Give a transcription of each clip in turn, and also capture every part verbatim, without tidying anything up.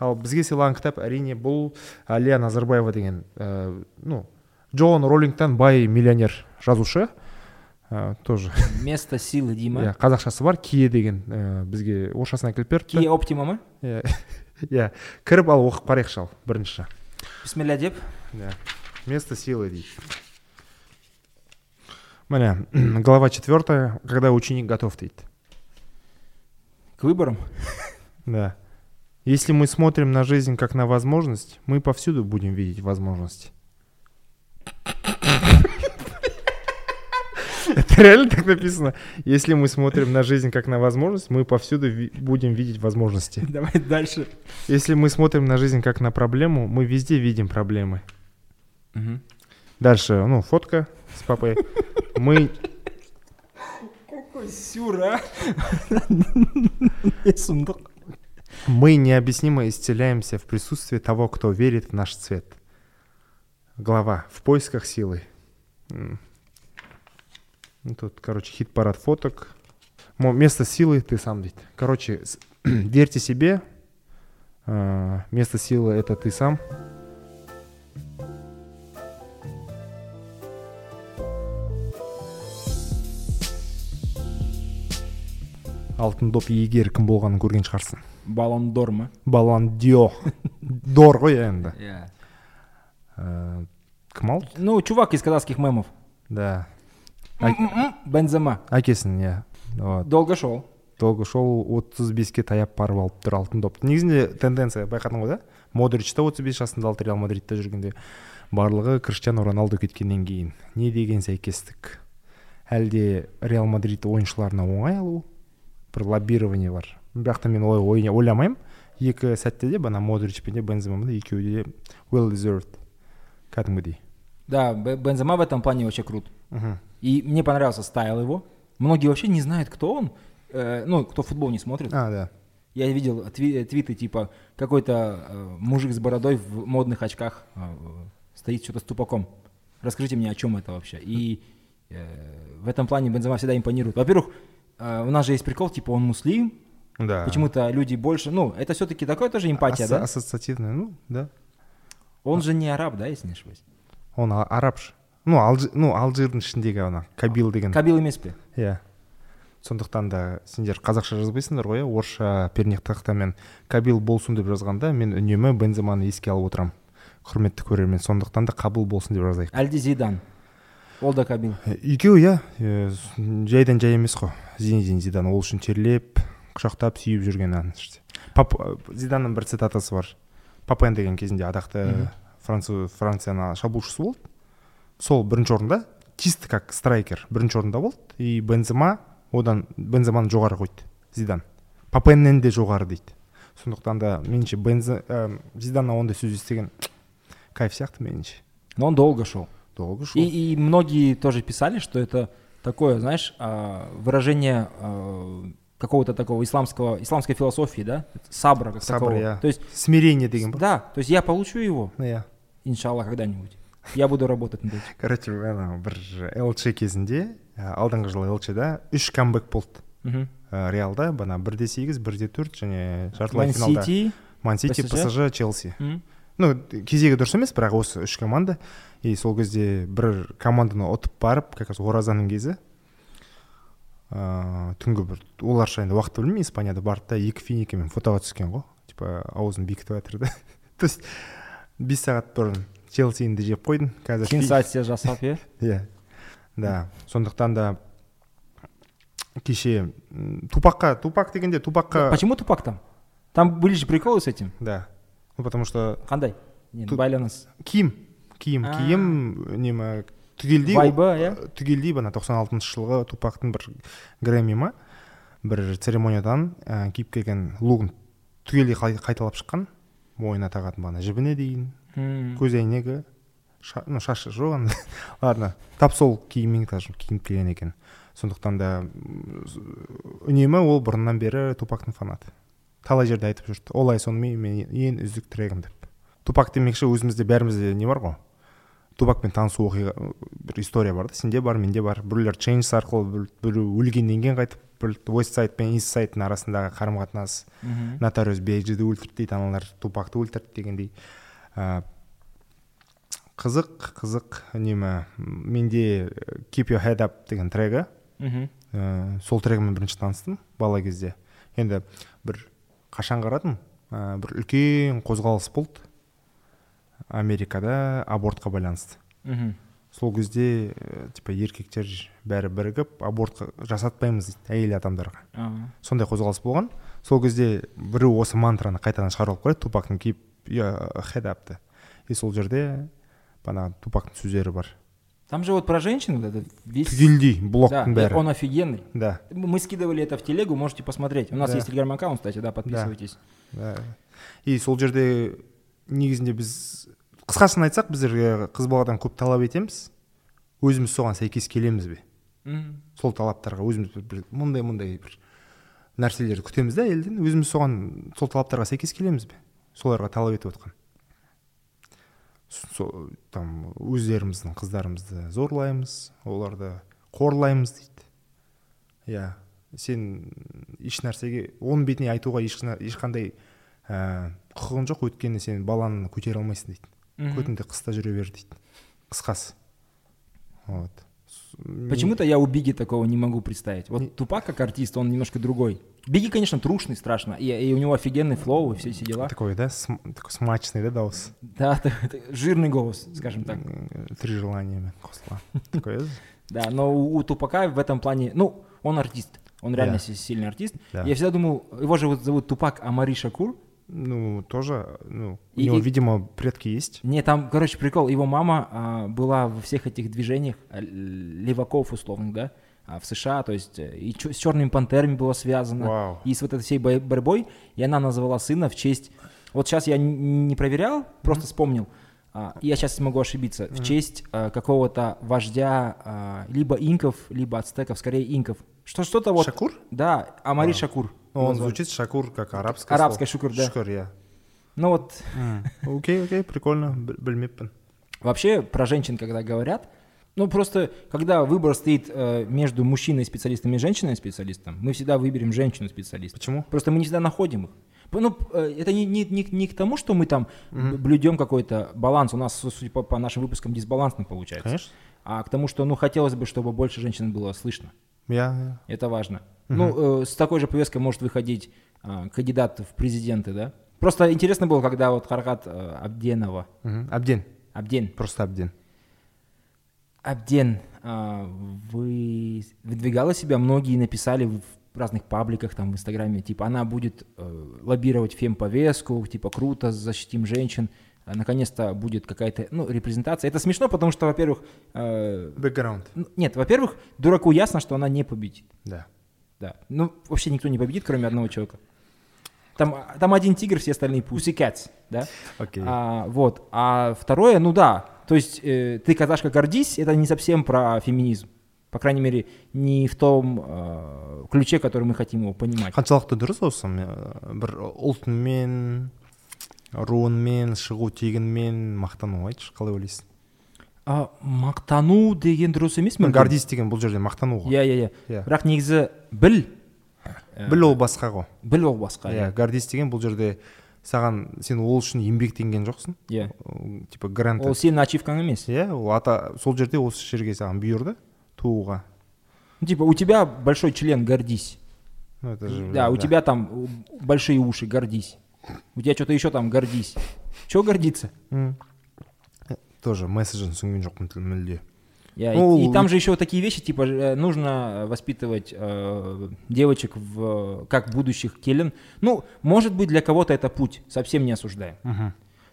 ал бізге сыйлаған кітап әрине бұл Лена Назарбаева деген ну Джоан Роллингтон бай миллионер жазушы тоже место силы деймін иә қазақшасы бар кие деген бізге орысшасына келіп беріпті кие оптима ма иә иә кіріп ал оқып қарайықшы ал бірінші бисмилля деп иә место силы дейді міне глава четвертая когда ученик готов дейді к выборам да Если мы смотрим на жизнь как на возможность, мы повсюду будем видеть возможности. Это реально так написано? Если мы смотрим на жизнь как на возможность, мы повсюду будем видеть возможности. Давай дальше. Если мы смотрим на жизнь как на проблему, мы везде видим проблемы. Дальше, ну, фотка с папой. Мы... Какой сюр, а? Я сундук. Мы необъяснимо исцеляемся в присутствии того, кто верит в наш цвет. Глава. В поисках силы. Тут, короче, хит-парад фоток. Место силы ты сам ведь. Короче, верьте себе. Место силы это ты сам. Алтын доп иегері кім болғанын көрген шығарсың. Ballon d'or ма? Ballon d'or. Дор ғой енді. Кім алды? Ну, чувак из казахских мемов. Да. Бензема. Әкесін, иә. Долго шоу. Долго шоу отыз беске таяп барып алып тұр алтын допты. Негізінде тенденция байқадың ғой да? Модричта отыз бес жасында алды Реал Мадридта жүргенде барлығы Криштиану Роналду кеткеннен кейін. Не деген сәйкестік? Әлде Реал Мадрид ойыншыларына оңай алу? Бір лоббирование бар. Бірақ та мен олай ойламаймын. Екі сәтте де бана Модрич пен де Бензема екеуі де well deserved. Кәдімгідей. Да, Бензема в этом плане очень крут. Uh-huh. И мне понравился стайл его. Многие вообще не знают, кто он. Э, ну, кто футбол не смотрит. А, да. Я видел тви- твиты типа какой-то э, мужик с бородой в модных очках э, стоит что-то с тупаком. Расскажите мне, о чем это вообще. И э, в этом плане Бензема всегда импонирует. Во-первых, Uh, у нас же есть прикол, типа он муслим, да. Почему-то люди больше, ну, это все-таки такое тоже эмпатия, Ас- да? Ассоциативная, ну, да. Он а. же не араб, да, если не ошибаюсь? Он а- араб же. Ну, Алжир, ну, Алжирдің ішіндегі ана, Кабил деген. Кабил емес пе? Иә. Сондықтан да сендер қазақша жазбайсыңдар ғой, орысша пернектақтамен Кабил болсын деп жазғанда, мен үнемі Бенземаны еске алып отырам. Құрметті көрермен, сондықтан да Кабыл болсын деп жазайық. Әлде Зидан. Ол да кабин. Екеуі иә, жайдан жай емес қой. Зинедин Зидан ол үшін терлеп, құшақтап, сүйіп жүрген әнші. Зиданның бір цитатасы бар. Папен деген кезінде адақты Францияның шабуылшысы болды. Сол бірінші орында, чисто как страйкер бірінші орында болды. И Бензема одан Бенземаны жоғары қойды. Зидан. Папеннен де жоғары дейді. Сондықтан да меніңше Зиданнан ондай сөз естіген кайф сияқты меніңше. Но он долго шел. Долго шел. И, и многие тоже писали, что это такое, знаешь, выражение какого-то такого исламского, исламской философии, да? Сабра, как Сабра, такого. Я. То есть, смирение, деген. Да, то есть я получу его, я. Иншалла, когда-нибудь. Я буду работать над этим. Короче, бір эл че кезінде, алдыңғы жылы эл че-да үш камбэк болды. Реалда, бана бір де сегіз, бір де төрт, және жартылай финалда. Ман-Сити, Ман-Сити, пэ эс жэ, Челси. Ну, кезегі дұрыс емес, бірақ осы үш команда. И сол кезде бір команданы ұтып барып, как раз оразаның кезі, ә, түнгі бір, олар шайында уақыт білмей, Испанияда барды да екі финикімен фотоға түскен ғой, типа аузын бекітіп жатыр. То есть бес сағат бұрын Челсиді жеп қойдың, қазір сенсация жасап, иә? Иә. Да, сондықтан да кеше Тупакқа, Тупак дегенде Тупакқа. Почему Тупак там? Там были же приколы с этим. Да. Ну, потому что... Қандай? Байланыс. Ким. Ким. Ким. Немі түгелдей... Вайба, я? Түгелдей бана тоқсан алтыншы жылғы Тупактың бір грэмима, бір церемониядан киіп келген логын түгелдей қайталап шыққан. Мойына тағатын бана жібіне дейін. Көз әйнегі. Ну, шашы жоған. Ладно. Тап сол киіммен киініп келген екен. Сондықтан да үнемі ол бұрыннан бері Тупактың фанаты. Талай жерде айтып жүрді. Олай сонымен мен ең үздік трегім деп. Тупак демекші өзімізде бәрімізде не бар ғой? тубакпен танысу оқиға история бар да, сенде бар, менде бар. Біреулер Change арқылы, біреу өлгеннен кейін қайтып, бір West Side пен East Side арасындағы қарым-қатынас, нотариус Бейджиді өлтірді дейді, аналар Тупакты өлтірді дегендей. Қызық, қызық, үнемі менде Keep Your Head Up деген трегі, сол трегімен бірінші таныстым бала кезде. Енді бір қашан қарадым, бір үлкен қозғалыс болды Америкада абортқа байланысты. Сол кезде типа еркектер бәрі бірігіп абортқа жасатпаймыз дейді әйел адамдарға. Сондай қозғалыс болған. Сол кезде біреу осы мантраны қайтадан шығарып қойды, Тупактың Keep Your Head Up'ты. И сол жерде бана Тупактың сөздері бар. Там же вот про женщин вот этот весь... Гильдий, блок, да, бэр. Он офигенный. Да. Мы скидывали это в телегу, можете посмотреть. У нас да. есть телеграм-аккаунт, кстати, да, подписывайтесь. Да. Да. И сол жерде негізінде біз қысқасын айтсақ, біздерге қыз баладан көп талап етеміз. Өзіміз соған сәйкес келеміз бе? Mm-hmm. Сол талаптарға өзіміз мындай-мындай бір нәрселерді күтеміз да, елден. Өзіміз соған сол талаптарға сәйкес келеміз бе? Соларға талап етіп отқан. Сол, там өздеріміздің қыздарымызды зорлаймыз, оларды қорлаймыз дейді. Иә, сен еш нәрсеге оның бетіне айтуға ешқандай ә, құқығың жоқ, өйткені сен баланы көтере алмайсың дейді. Көтіңді қыста жүре бер дейді. Қысқасы. Вот. Почему-то я у Бигги такого не могу представить. Вот не... Тупак как артист, он немножко другой. Бигги, конечно, трушный, страшно, и, и у него офигенный флоу, и все эти дела. Такой, да, см... такой смачный, да, голос? Да, так, так, жирный голос, скажем так. Три желания, косла. Такое. Да, но у, у Тупака в этом плане, ну, он артист, он реально yeah. сильный артист. Yeah. Я всегда думал, его же вот зовут Тупак Амари Шакур. Ну, тоже, ну, у и, него, и... видимо, предки есть. Не, там, короче, прикол, его мама а, была во всех этих движениях леваков условных, да, а, в США, то есть и чё, с черными пантерами было связано, Вау. и с вот этой всей борьбой, и она назвала сына в честь, вот сейчас я не проверял, просто mm-hmm. вспомнил, а, я сейчас могу ошибиться, mm-hmm. в честь а, какого-то вождя а, либо инков, либо ацтеков, скорее инков. Что, что-то вот... Шакур? Да, Амари Вау. Шакур. Он назвал. Звучит Шакур как арабское арабское слово. Шукур, да. Шукур, я. Ну вот. Окей, mm. окей, okay, okay, прикольно. Бельмиппен. Вообще, про женщин, когда говорят, ну просто, когда выбор стоит э, между мужчиной-специалистом и женщиной-специалистом, мы всегда выберем женщину-специалиста. Почему? Просто мы не всегда находим их. Ну, это не, не, не, не к тому, что мы там mm-hmm. блюдем какой-то баланс. У нас, судя по, по нашим выпускам, дисбалансным получается. Конечно. А к тому, что, ну, хотелось бы, чтобы больше женщин было слышно. Yeah, yeah. Это важно. Uh-huh. Ну, э, с такой же повесткой может выходить э, кандидат в президенты, да? Просто интересно было, когда вот Харгад э, Абденова... Uh-huh. Абден. Абден. Просто Абден. Абден э, вы... выдвигала себя, многие написали в разных пабликах, там, в Инстаграме, типа, она будет э, лоббировать фемповестку, типа, круто, защитим женщин. Наконец-то будет какая-то, ну, репрезентация. Это смешно, потому что, во-первых... Бэкграунд. Э, нет, во-первых, дураку ясно, что она не победит. Да. Да. Ну, вообще никто не победит, кроме одного человека. Там, там один тигр, все остальные пусикатс, да? Окей. Okay. А, вот. А второе, ну да, то есть э, ты, казашка, гордись, это не совсем про феминизм. По крайней мере, не в том э, ключе, который мы хотим его понимать. Ханчалықты дұрыс осы, бір ұлтымен... руынмен, шығу тегінмен мақтану айтшы, қалай ойлайсың? А, мақтану деген дұрыс емес мен. Гордись деген бұл жерде мақтануға. Иә, иә, иә. Бірақ негізі біл. Біл ол басқа ғой. Біл ол басқа. Иә, гордись деген бұл жерде саған сен ол үшін еңбектенген жоқсың. Иә. Типа грант. Ол сенің ачивкаң емес. Иә, ол ата сол жерде осы жерге саған бұйырды тууға. Типа у тебя большой член, гордись. Ну это же. Да, у тебя там большие уши, гордись. У тебя что-то еще там гордись. Чего гордиться? Mm. Тоже месседжин сүнген жоқпын тілмілде. Yeah, oh, и, и там же еще такие вещи, типа нужно воспитывать э, девочек в, как будущих келен. Ну, может быть, для кого-то это путь, совсем не осуждаем. Uh-huh.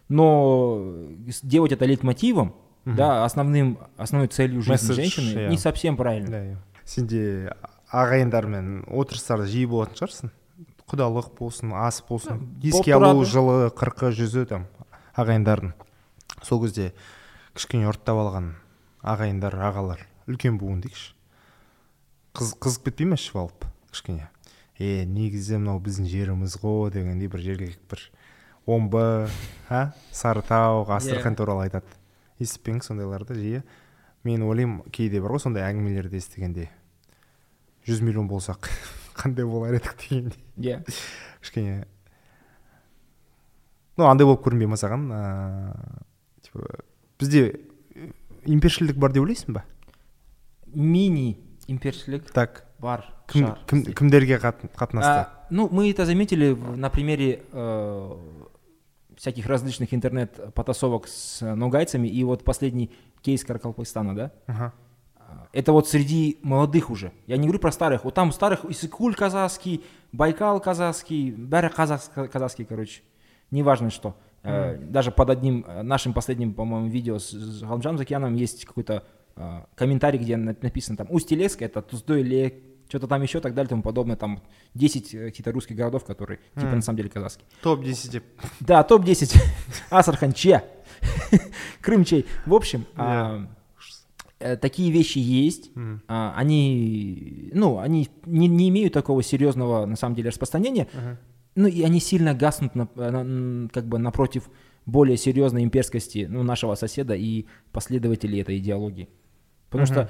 Но делать это лейтмотивом, uh-huh. да, основным, основной целью жизни Message, женщины, yeah. не совсем правильно. Сенде ағайындармен отырыстар жиі болатын шығарсың. Құдалық болсын, ас болсын, еске алу жылы, қырқы, жүзі там ағайындардың. Сол кезде кішкене ұрттап алған ағайындар, ағалар, үлкен буын дейікші. Қыз, қызып кетпей ме шып алып кішкене? Е, негізі мынау біздің жеріміз ғой дегендей бір жерге бір омбы, сары тау, Астрахань туралы айтады. естіппеңіз сондайларды жиі. Мен ойлаймын кейде бар ғой сондай әңгімелерді естігенде жүз миллион болсақ қандай болар едік дегенде. Иә. Кішкене ну андай болып көрінбей ма саған? Типа бізде импершілдік бар деп ойлайсың ба? Мини импершілдік так бар. Кім, кім, кімдерге қатынасты? А, ну, мы это заметили на примере э, всяких различных интернет-потасовок с ногайцами. И вот последний кейс Каракалпакистана, да? Ага. Это вот среди молодых уже. Я не говорю про старых. Вот там старых Иссык-Куль казахский, Байкал казахский, бәрі казахский, короче. Неважно что. Э, mm. Даже под одним нашим последним, по-моему, видео с, с Галмжаном Закьяном есть какой-то э, комментарий, где написано там «Усть-Илесск» — это «Туздой-Лек», что-то там еще, так далее, тому подобное, там десять каких-то русских городов, которые, mm. типа, на самом деле, казахские. топ десять. Да, топ десять. Астрахань, че? Крым, чей? В общем, yeah. а, такие вещи есть. Mm. А, они, ну, они не, не имеют такого серьезного, на самом деле, распространения. Uh-huh. Ну, и они сильно гаснут, на, на, как бы, напротив более серьезной имперскости, ну, нашего соседа и последователей этой идеологии. Потому uh-huh. что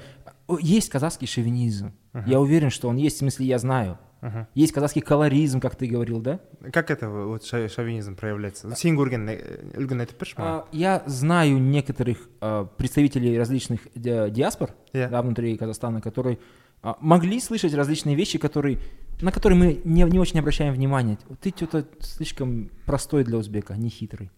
есть казахский шовинизм. Uh-huh. Я уверен, что он есть, в смысле, я знаю. Uh-huh. Есть казахский колоризм, как ты говорил, да? Как это вот шовинизм проявляется? Uh-huh. Я знаю некоторых uh, представителей различных ди- диаспор yeah. да, внутри Казахстана, которые uh, могли слышать различные вещи, которые, на которые мы не, не очень обращаем внимания. Ты что-то слишком простой для узбека, не хитрый.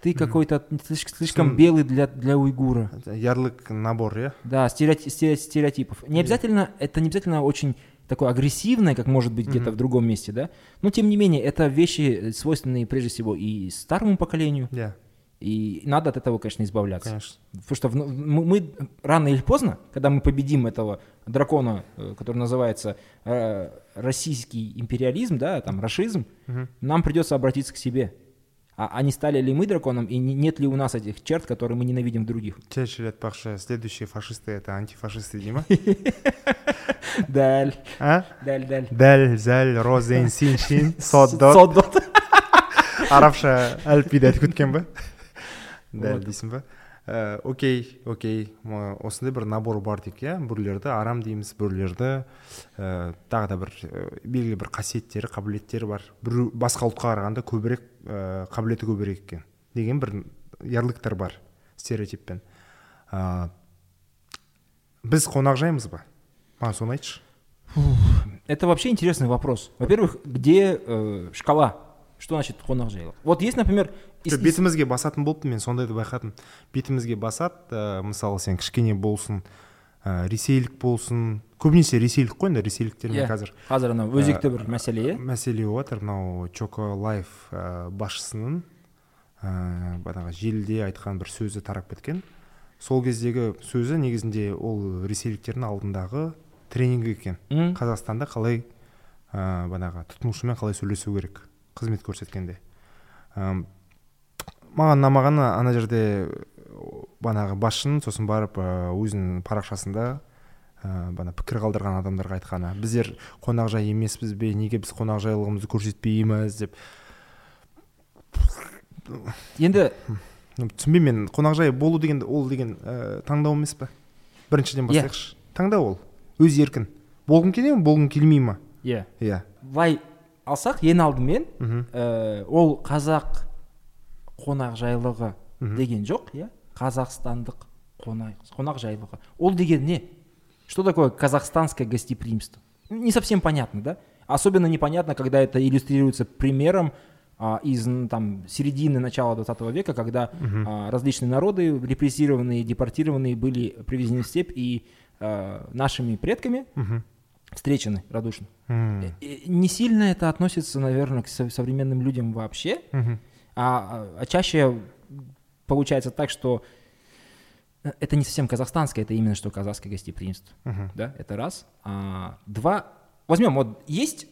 Ты какой-то слишком, слишком белый для, для уйгура. Ярлык набор, я? Да, стереотип, стереотипов. Не обязательно, это не обязательно очень такое агрессивное, как может быть где-то mm-hmm. в другом месте, да? Но тем не менее, это вещи, свойственные прежде всего и старому поколению. Yeah. И надо от этого, конечно, избавляться. Конечно. Потому что мы, мы рано или поздно, когда мы победим этого дракона, который называется э, российский империализм, да, там, рашизм, mm-hmm. нам придется обратиться к себе. А, а не стали ли мы драконом, и не, нет ли у нас этих черт, которые мы ненавидим в других? Чечель отпахшая. Следующие фашисты — это антифашисты, Дима. Даль. А? Даль, даль. Даль, заль, розен, синшин, соддот. Соддот. Арабша әлпидәт күткен ба? Даль дейсін ба? Окей, окей. Осындай бір набор бар дейік, иә? Бүрлерді, арам дейміз, бүрлерді. Тағы да бір белгілі бір қасиеттері, қабілеттері бар. Бір басқа ұлтқа қарағанда көбірек қабілеті көбірек екен деген бір ярлықтар бар стереотиппен. Біз қонақ жаймыз ба? Маған соны айтшы. Это вообще интересный вопрос. Во-первых, где э, шкала? Что значит қонақ жайлық? Вот есть, например... Is, бетімізге басатын болыпты, мен сондайды байқадым. Бетімізге басат, ә, мысалы, сен кішкене болсын, ә, ресейлік болсын, көбінесе ресейлік қойында, ресейліктермен yeah, қазір. Қазір анау өзекті бір мәселе, е? Мәселе отыр, мынау Чоко Лайф ә, басшысының ә, желіде айтқан бір сөзі тарап кеткен. Сол кездегі сөзі негізінде ол ресейліктердің алдындағы тренингі екен. Mm. Қазақстанда қалай ә, банаға, тұтынушымен қалай сөйлесу керек қызмет көрсеткенде. Ә, маған намағаны ана жерде банағы басшының сосын барып өзінің парақшасында бана пікір қалдырған адамдарға айтқаны, біздер қонақжай емеспіз бе, неге біз қонақжайлығымызды көрсетпейміз деп. Енді түсінбеймін мен, қонақжай болу деген ол деген таңдау емес пе? Біріншіден бастайықшы. Таңдау ол, өз еркін. Болғың келе ме, болғың келмей ме? Иә. Иә. Былай алсақ, ең алдымен ол қазақ қонақ жайлығы деген жоқ, иә? Қазақстандық қонақ жайлығы. Ол деген не? Что такое казахстанское гостеприимство? Не совсем понятно, да? Особенно непонятно, когда это иллюстрируется примером а, из там, середины начала двадцатого века, когда угу. а, различные народы, репрессированные, депортированные, были привезены в степь и а, нашими предками угу. встречены радушно. Угу. Не сильно это относится, наверное, к современным людям вообще. Угу. А, а чаще получается так, что это не совсем казахстанское, это именно что казахское гостеприимство. Uh-huh. Да? Это раз. А, два. Возьмем, вот есть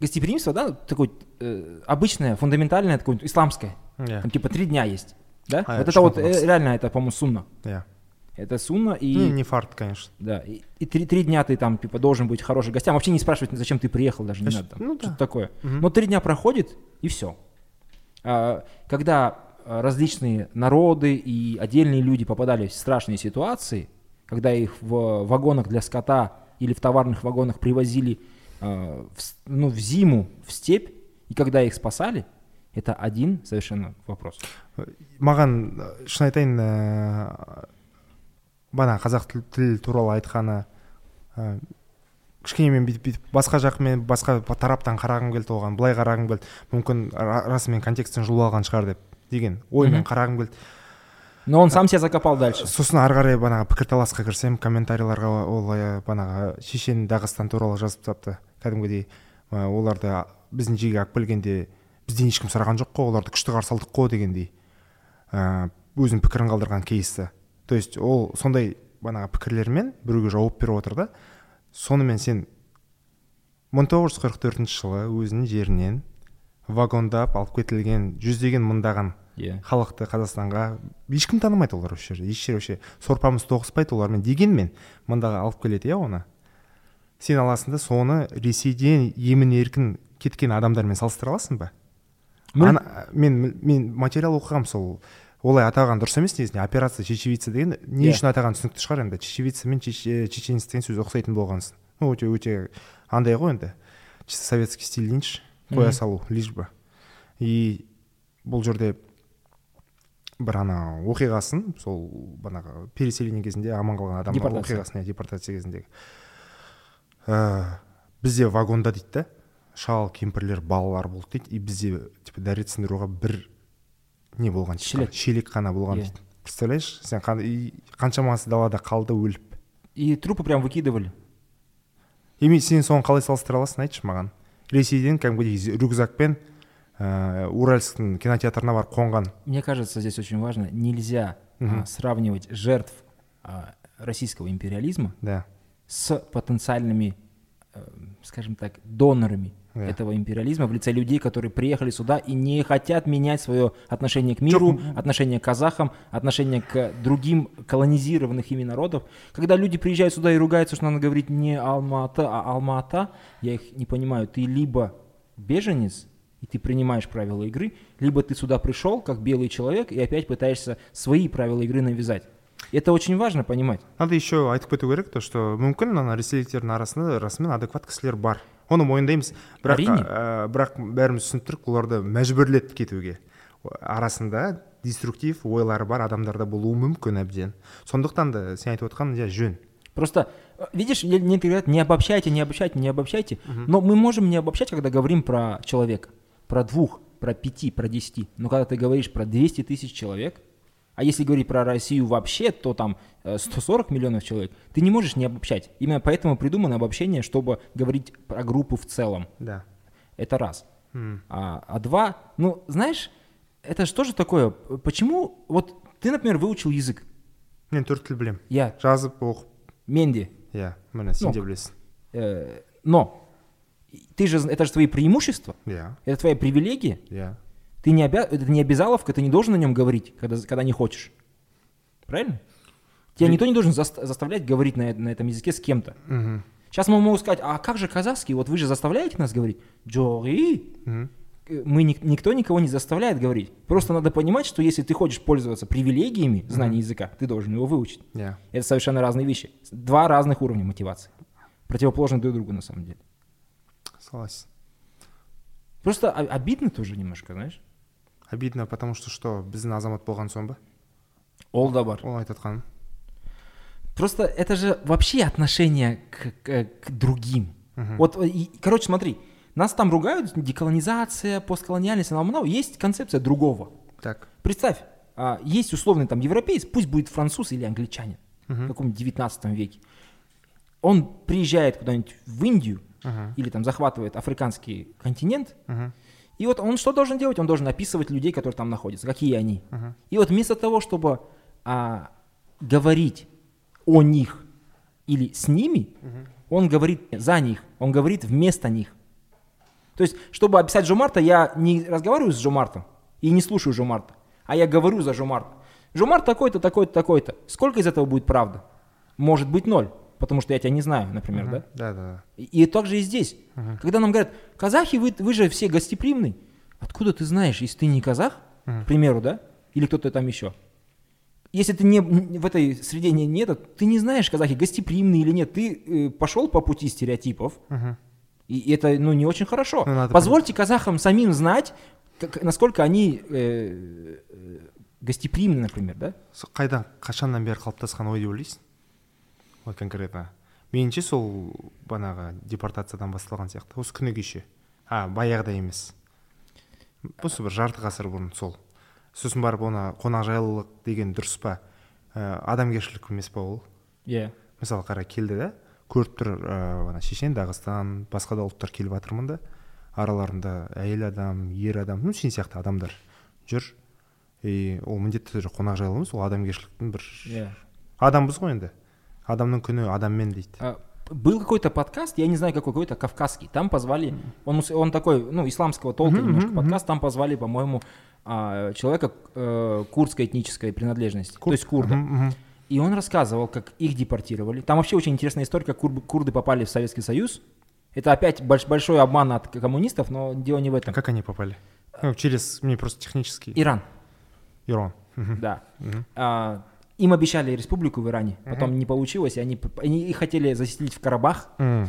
гостеприимство, да, такое э, обычное, фундаментальное, такое исламское. Yeah. Там, типа три дня есть. Да? А вот это вот э, реально, это, по-моему, сунна. Yeah. Это сунна и... Ну, не фарт, конечно. Да. И, и три, три дня ты там, типа, должен быть хорошим гостям. Вообще не спрашивать, зачем ты приехал, даже не надо. Там, ну, что-то да. такое. Uh-huh. Но три дня проходит, и все. Когда различные народы и отдельные люди попадали в страшные ситуации, когда их в вагонах для скота или в товарных вагонах привозили э, в, ну, в зиму, в степь, и когда их спасали, это один совершенно вопрос. Маған шын айтайын, бана қазақ тіл туралы айтқаны кішкене мен бүйтіп-бүйтіп басқа жақ мен басқа тараптан қарағым келді, оған былай қарағым келді, мүмкін расымен контекстен жұлып алған шығар деп деген оймен қарағым келді. Но он сам себя закопал дальше. Сосын ары қарай банаға пікірталасқа кірсем, комментарийларға ол банаға шешен Дағыстан туралы жазып тапты. Кәдімгідей оларды біздің жерге алып келгенде бізден ешкім сұраған жоқ қой, оларды күшті қарсы алдық қой дегендей өзінің пікірін қалдырған кейсі. То есть ол сондай банаға пікірлермен біреуге жауап беріп отыр да. Сонымен сен мың тоғыз жүз қырық төртінші жылы өзінің жерінен вагондап алып кетілген жүздеген мыңдаған халықты Қазақстанға ешкім танымайды, олар осы жерде еш жер вообще сорпамыз тоғыспайды олармен, дегенмен мындағы алып келеді, иә, оны сен аласың да соны Ресейден емін еркін кеткен адамдармен салыстыра аласың ба? мен мен материал оқығам, сол олай атаған дұрыс емес негізінде, операция чечевица деген не үшін атаған түсінікті шығар енді, чечевица мен чеченец деген сөз ұқсайтын болғансың, ну өте өте андай ғой енді, чисто советский стиль дейінші, қоя салу лишь бы. И бұл жерде бір ана оқиғасын, сол банағы переселение кезінде аман қалған адамдар оқиғасын, депортация кезіндегі ә, бізде вагонда дейді да шал кемпірлер балалар болды дейді, и бізде типа дәрет сындыруға бір не болған, шелек қана болған дейді, представляешь, сен қан, қаншамасы далада қалды өліп, и трупы прям выкидывали. Емей, сен соны қалай салыстыра аласың, айтшы маған? Ресейден кәдімгідей рюкзакпен Уральском кинотеатрна бар қонған. Мне кажется, здесь очень важно, нельзя mm-hmm. а, сравнивать жертв а, российского империализма yeah. с потенциальными, а, скажем так, донорами yeah. этого империализма в лице людей, которые приехали сюда и не хотят менять свое отношение к миру, Чё? отношение к казахам, отношение к другим колонизированных ими народов. Когда люди приезжают сюда и ругаются, что надо говорить не Алма-Ата, а Алма-Ата, я их не понимаю, ты либо беженец, и ты принимаешь правила игры, либо ты сюда пришел как белый человек и опять пытаешься свои правила игры навязать. Это очень важно понимать. Надо еще айтып кету керек, то что мүмкін ана ресейліктердің арасында расымен адекват кісілер бар. Оны мойындаймыз, бірақ ә, бірақ бәріміз түсініп тұрмыз, оларды мәжбүрлетіп кетуге. Арасында деструктив ойлары бар адамдарда болуы мүмкін әбден. Сондықтан да сен айтып отқан да жөн. Просто, видишь, не говорят, не обобщайте, не обобщайте, не обобщайте, угу. но мы можем не обобщать, когда говорим про человека. Про двух, про пяти, про десяти. Но когда ты говоришь про двести тысяч человек, а если говорить про Россию вообще, то там сто сорок миллионов человек, ты не можешь не обобщать. Именно поэтому придумано обобщение, чтобы говорить про группу в целом. Да. Это раз. Mm. А, а два, ну, знаешь, это же тоже такое, почему, вот ты, например, выучил язык. Мен төрт тіл білем. Я. Жазып, оқып. Мен де. Я. Міне, сен де білесің. Но. Ты же, это же твои преимущества, yeah. это твои привилегии, yeah. ты не обя... это не обязаловка, ты не должен о нем говорить, когда, когда не хочешь, правильно? Тебя mm-hmm. никто не должен заста- заставлять говорить на, на этом языке с кем-то. Mm-hmm. Сейчас мы можем сказать, а как же казахский, вот вы же заставляете нас говорить, джори, mm-hmm. мы, никто никого не заставляет говорить, просто надо понимать, что если ты хочешь пользоваться привилегиями знания mm-hmm. языка, ты должен его выучить, yeah. это совершенно разные вещи, два разных уровня мотивации, противоположны друг другу на самом деле. Согласен. Просто обидно тоже немножко, знаешь? Обидно, потому что что, біздің азамат болған соң ба? Ол да бар. Ол айтатқан. Просто это же вообще отношение к, к, к другим. Угу. Вот, и, короче, смотри, нас там ругают, деколонизация, постколониальность, но есть концепция другого. Так. Представь, есть условный там европеец, пусть будет француз или англичанин, угу. в каком-нибудь девятнадцатом веке. Он приезжает куда-нибудь в Индию, Uh-huh. или там захватывает африканский континент, uh-huh. и вот он что должен делать? Он должен описывать людей, которые там находятся, какие они. Uh-huh. И вот вместо того, чтобы а, говорить о них или с ними, uh-huh. он говорит за них, он говорит вместо них. То есть, чтобы описать Жомарта, я не разговариваю с Жомартом и не слушаю Жомарта, а я говорю за Жомарта. Жомарт такой-то, такой-то, такой-то. Сколько из этого будет правда? Может быть, ноль. Потому что я тебя не знаю, например, uh-huh. да? Да, да. И, и так же и здесь. Uh-huh. Когда нам говорят, казахи, вы, вы же все гостеприимны. Откуда ты знаешь, если ты не казах, uh-huh. к примеру, да? или кто-то там еще. Если ты не, в этой среде не, не это, ты не знаешь, казахи гостеприимные или нет. Ты э, пошел по пути стереотипов, uh-huh. и это ну, не очень хорошо. Ну, позвольте понять. Казахам самим знать, как, насколько они э, э, гостеприимны, например, да? Қайдан, қашаннан бер қалыптасқан ой деп ойлайсың? Вот конкретно. Меніңше сол банаға депортациядан басталған сияқты. Осы күні кеше. А, баяғыда емес. Осы бір жарты ғасыр бұрын сол. Сосын барып оны қонақжайлылық деген дұрыс па, адамгершілік емес па ол? Иә. Мысалы қара келді да, көріп тұр, ана Шешен, Дағыстан, басқа да ұлттар келіп жатырмын да, араларында әйел адам, ер адам, ну сен сияқты адамдар жүр. И ол міндетті түрде қонақжайлы емес, ол адамгершіліктің бір. Адамбыз ғой енді. Адамның күні адаммен дейді. Был какой-то подкаст, я не знаю какой, какой-то кавказский, там позвали, он, он такой, ну, исламского толка mm-hmm, немножко mm-hmm. подкаст, там позвали, по-моему, а, человека э, курдской этнической принадлежности, Кур... то есть курда. Mm-hmm, mm-hmm. И он рассказывал, как их депортировали. Там вообще очень интересная история, как кур... курды попали в Советский Союз. Это опять больш... большой обман от коммунистов, но дело не в этом. А как они попали? Ну, через, мне просто технически... Иран. Иран. Mm-hmm. Да. Mm-hmm. А, им обещали республику в Иране, потом mm-hmm. не получилось, и они, они их хотели заселить в Карабах, mm.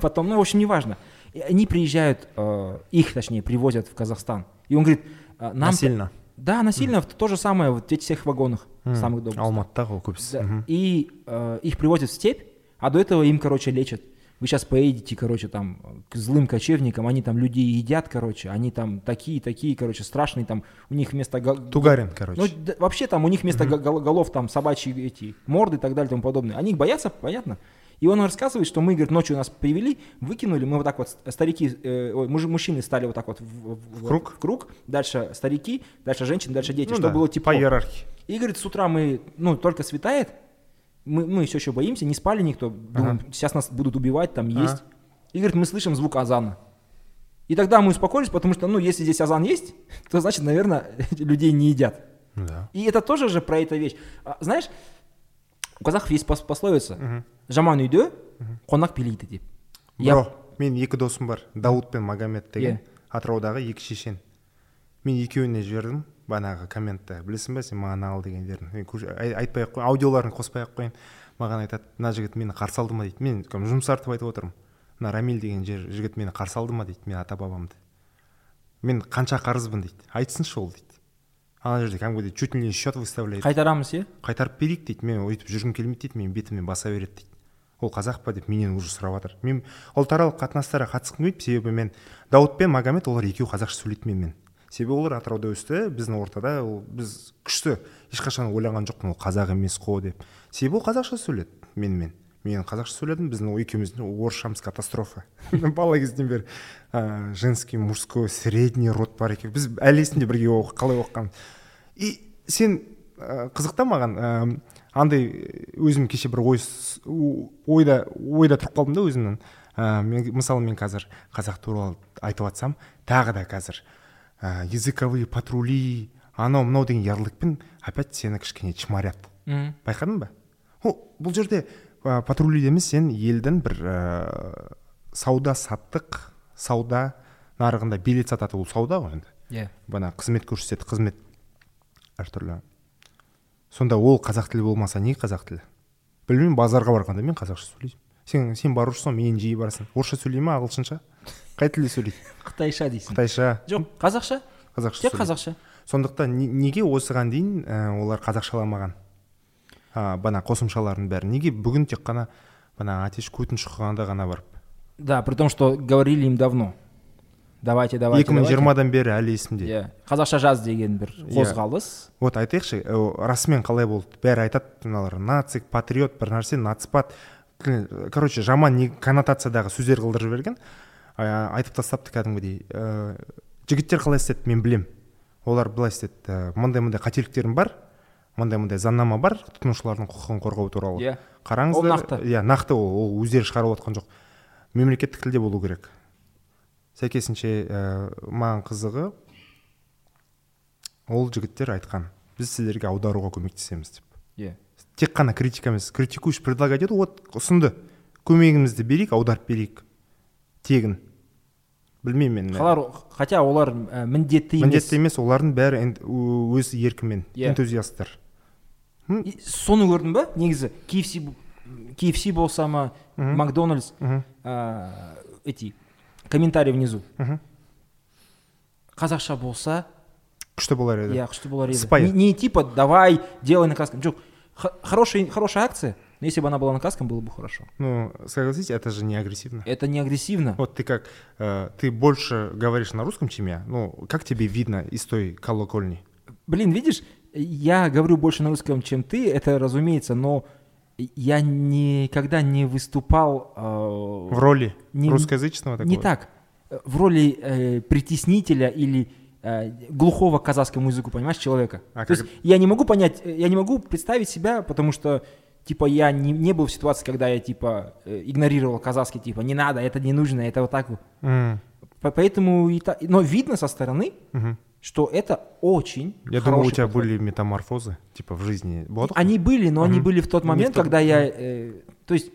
потом, ну, в общем, неважно. И они приезжают, э, их, точнее, привозят в Казахстан. И он говорит, нам... Насильно. Да, насильно, mm. то же самое вот в этих всех вагонах, mm. самых добрых. Алматта, Купс. Да. Mm-hmm. И э, их привозят в степь, а до этого им, короче, лечат. Вы сейчас поедете, короче, там, к злым кочевникам, они там людей едят, короче, они там такие-такие, короче, страшные, там, у них вместо... Гол... Тугарин, короче. Ну, да, вообще там у них вместо mm-hmm. гол- голов там собачьи эти морды и так далее и тому подобное. Они их боятся, понятно? И он рассказывает, что мы, говорит, ночью нас привели, выкинули, мы вот так вот, старики, э, ой, мужчины стали вот так вот в, в, в, круг. в круг, дальше старики, дальше женщины, дальше дети, ну, чтобы да, было тепло. По иерархии. И, говорит, с утра мы, ну, только светает, Мы, мы все еще боимся, не спали никто, думаем, ага. сейчас нас будут убивать, там ага. есть. И говорит, мы слышим звук азана. И тогда мы успокоились, потому что, ну, если здесь азан есть, то значит, наверное, людей не едят. Да. И это тоже же про эту вещь. Знаешь, у казахов есть пословица. Угу. Жаман үйде, угу. қонақ билейді деп. Бро, Я... мен екі досым бар, Дауд пен Магомед деген, yeah. Атыраудағы екі шешен. Мен екеуіне жібердім. Банағы комментті білесің бе сен маған ал дегендерін айтпай ақ қой, аудиоларын қоспай ақ қойын. Маған айтады, мына жігіт мені қарсы алды ма дейді. Мен жұмсартып айтып отырмын, мына Рамиль деген жігіт мені қарсы алды ма дейді, мен ата бабамды, мен қанша қарызбын дейді, айтсыншы ол дейді. Ана жерде кәдімгі чуть ли не счет выставляет. Қайтарамыз е қайтарып берейік дейді, мен өйтіп жүргім келмейді дейді, мен бетіммен баса береді дейді. Ол қазақ па деп менен уже сұрап жатыр. Мен ұлтаралық қатынастарға қатысқым келмейді, себебі мен Дауд пен Магомед олар екеуі қазақша сөйлейді менімен. Себебі олар Атырауда өсті, біздің ортада, ол біз күшті, ешқашан ойлаған жоқпын, ол қазақ емес қой деп. Себебі ол қазақша сөйледі, менімен. Мен қазақша сөйледім, біздің екеуміздің орысшамыз катастрофа. Бала кезден бері женский, мужской, средний род бар екен. Біз әлі есінде бірге қалай оқыған. И сен қызықта маған андай өзім кеше бір ойда ойда тұрып қалдым да өзімнің. Мысалы мен қазір қазақ туралы айтып жатсам, тағы да қазір языковые патрули, анау мынау деген ярлыкпен опять сені кішкене чмарят. Mm-hmm. Байқадың ба? О, бұл жерде ә, патрули емес, сен елдің бір ә, сауда саттық, сауда нарығында билет сатады, ол сауда ғой енді. Yeah. Бана қызмет көрсетеді, қызмет әртүрлі. Сонда ол қазақ тілі болмаса не қазақ тілі? Білмеймін, базарға барғанда мен қазақша сөйлеймін. Сен сен барушысың, мен жиі барасың. Орысша сөйлеймін, ағылшынша? Қай тілде сөйлейді? Қытайша дейсің. Қытайша. Жоқ, қазақша? Қазақша. Тек қазақша. Сондықтан неге осыған дейін олар қазақшаламаған? А, бана қосымшалардың бәрі неге бүгін тек қана бана атеш көтін шыққанда ғана барып? Да, при том, что говорили им давно. Давайте, давайте. екі мың жиырмадан бері әлі есімде. Иә. Қазақша жаз деген бір қозғалыс. Вот айтайықшы, расымен қалай болды? Бәрі айтады, мыналар нацик, патриот, бір нәрсе, нацпат. Короче, жаман коннотациядағы сөздер қылдырып берген. Айтып тастапты кәдімгідей. Жігіттер қалай істеді мен білем. Олар былай істеді. Мындай-мындай қателіктерім бар. Мындай-мындай заңнама бар тұтынушылардың құқығын қорғау туралы. Иә. Қараңыздар. Иә, нақты ол, ол өздері шығарып отқан жоқ. Мемлекеттік тілде болу керек. Сәйкесінше, маған қызығы ол жігіттер айтқан. Біз сіздерге аударуға көмектесеміз деп. Иә. Тек қана критика емес, критикуешь предлагать ету, вот ұсынды. Көмегімізді берейік, аударып берейік. Тегін. білмеймін мен. Қалар, хотя олар міндетті емес. Міндетті емес, олардың бәрі өз еркімен, энтузиастар. Соны көрдің бе? Негізі, кей эф си болса ма, Макдональдс, эти, комментарий внизу. Қазақша болса... Күшті болар еді. Я, күшті болар еді. Не типа, давай, делай на казахском. Жоқ, хорошая акция. Но если бы она была на казахском, было бы хорошо. Ну, согласитесь, это же не агрессивно. Это не агрессивно. Вот ты как, э, ты больше говоришь на русском, чем я. Ну, как тебе видно из той колокольни? Блин, видишь, я говорю больше на русском, чем ты, это разумеется, но я никогда не выступал... Э, в роли не, русскоязычного такого? Не так. В роли э, притеснителя или... глухого к казахскому языку, понимаешь, человека. А То как... есть я не могу понять, я не могу представить себя, потому что, типа, я не, не был в ситуации, когда я, типа, игнорировал казахский, типа, не надо, это не нужно, это вот так вот. Mm. Поэтому, и та... но видно со стороны, mm-hmm. что это очень Я думаю, у тебя подход. Были метаморфозы, типа, в жизни. Вот. Они были, но mm-hmm. они были в тот момент, в тот... когда я... Э, то есть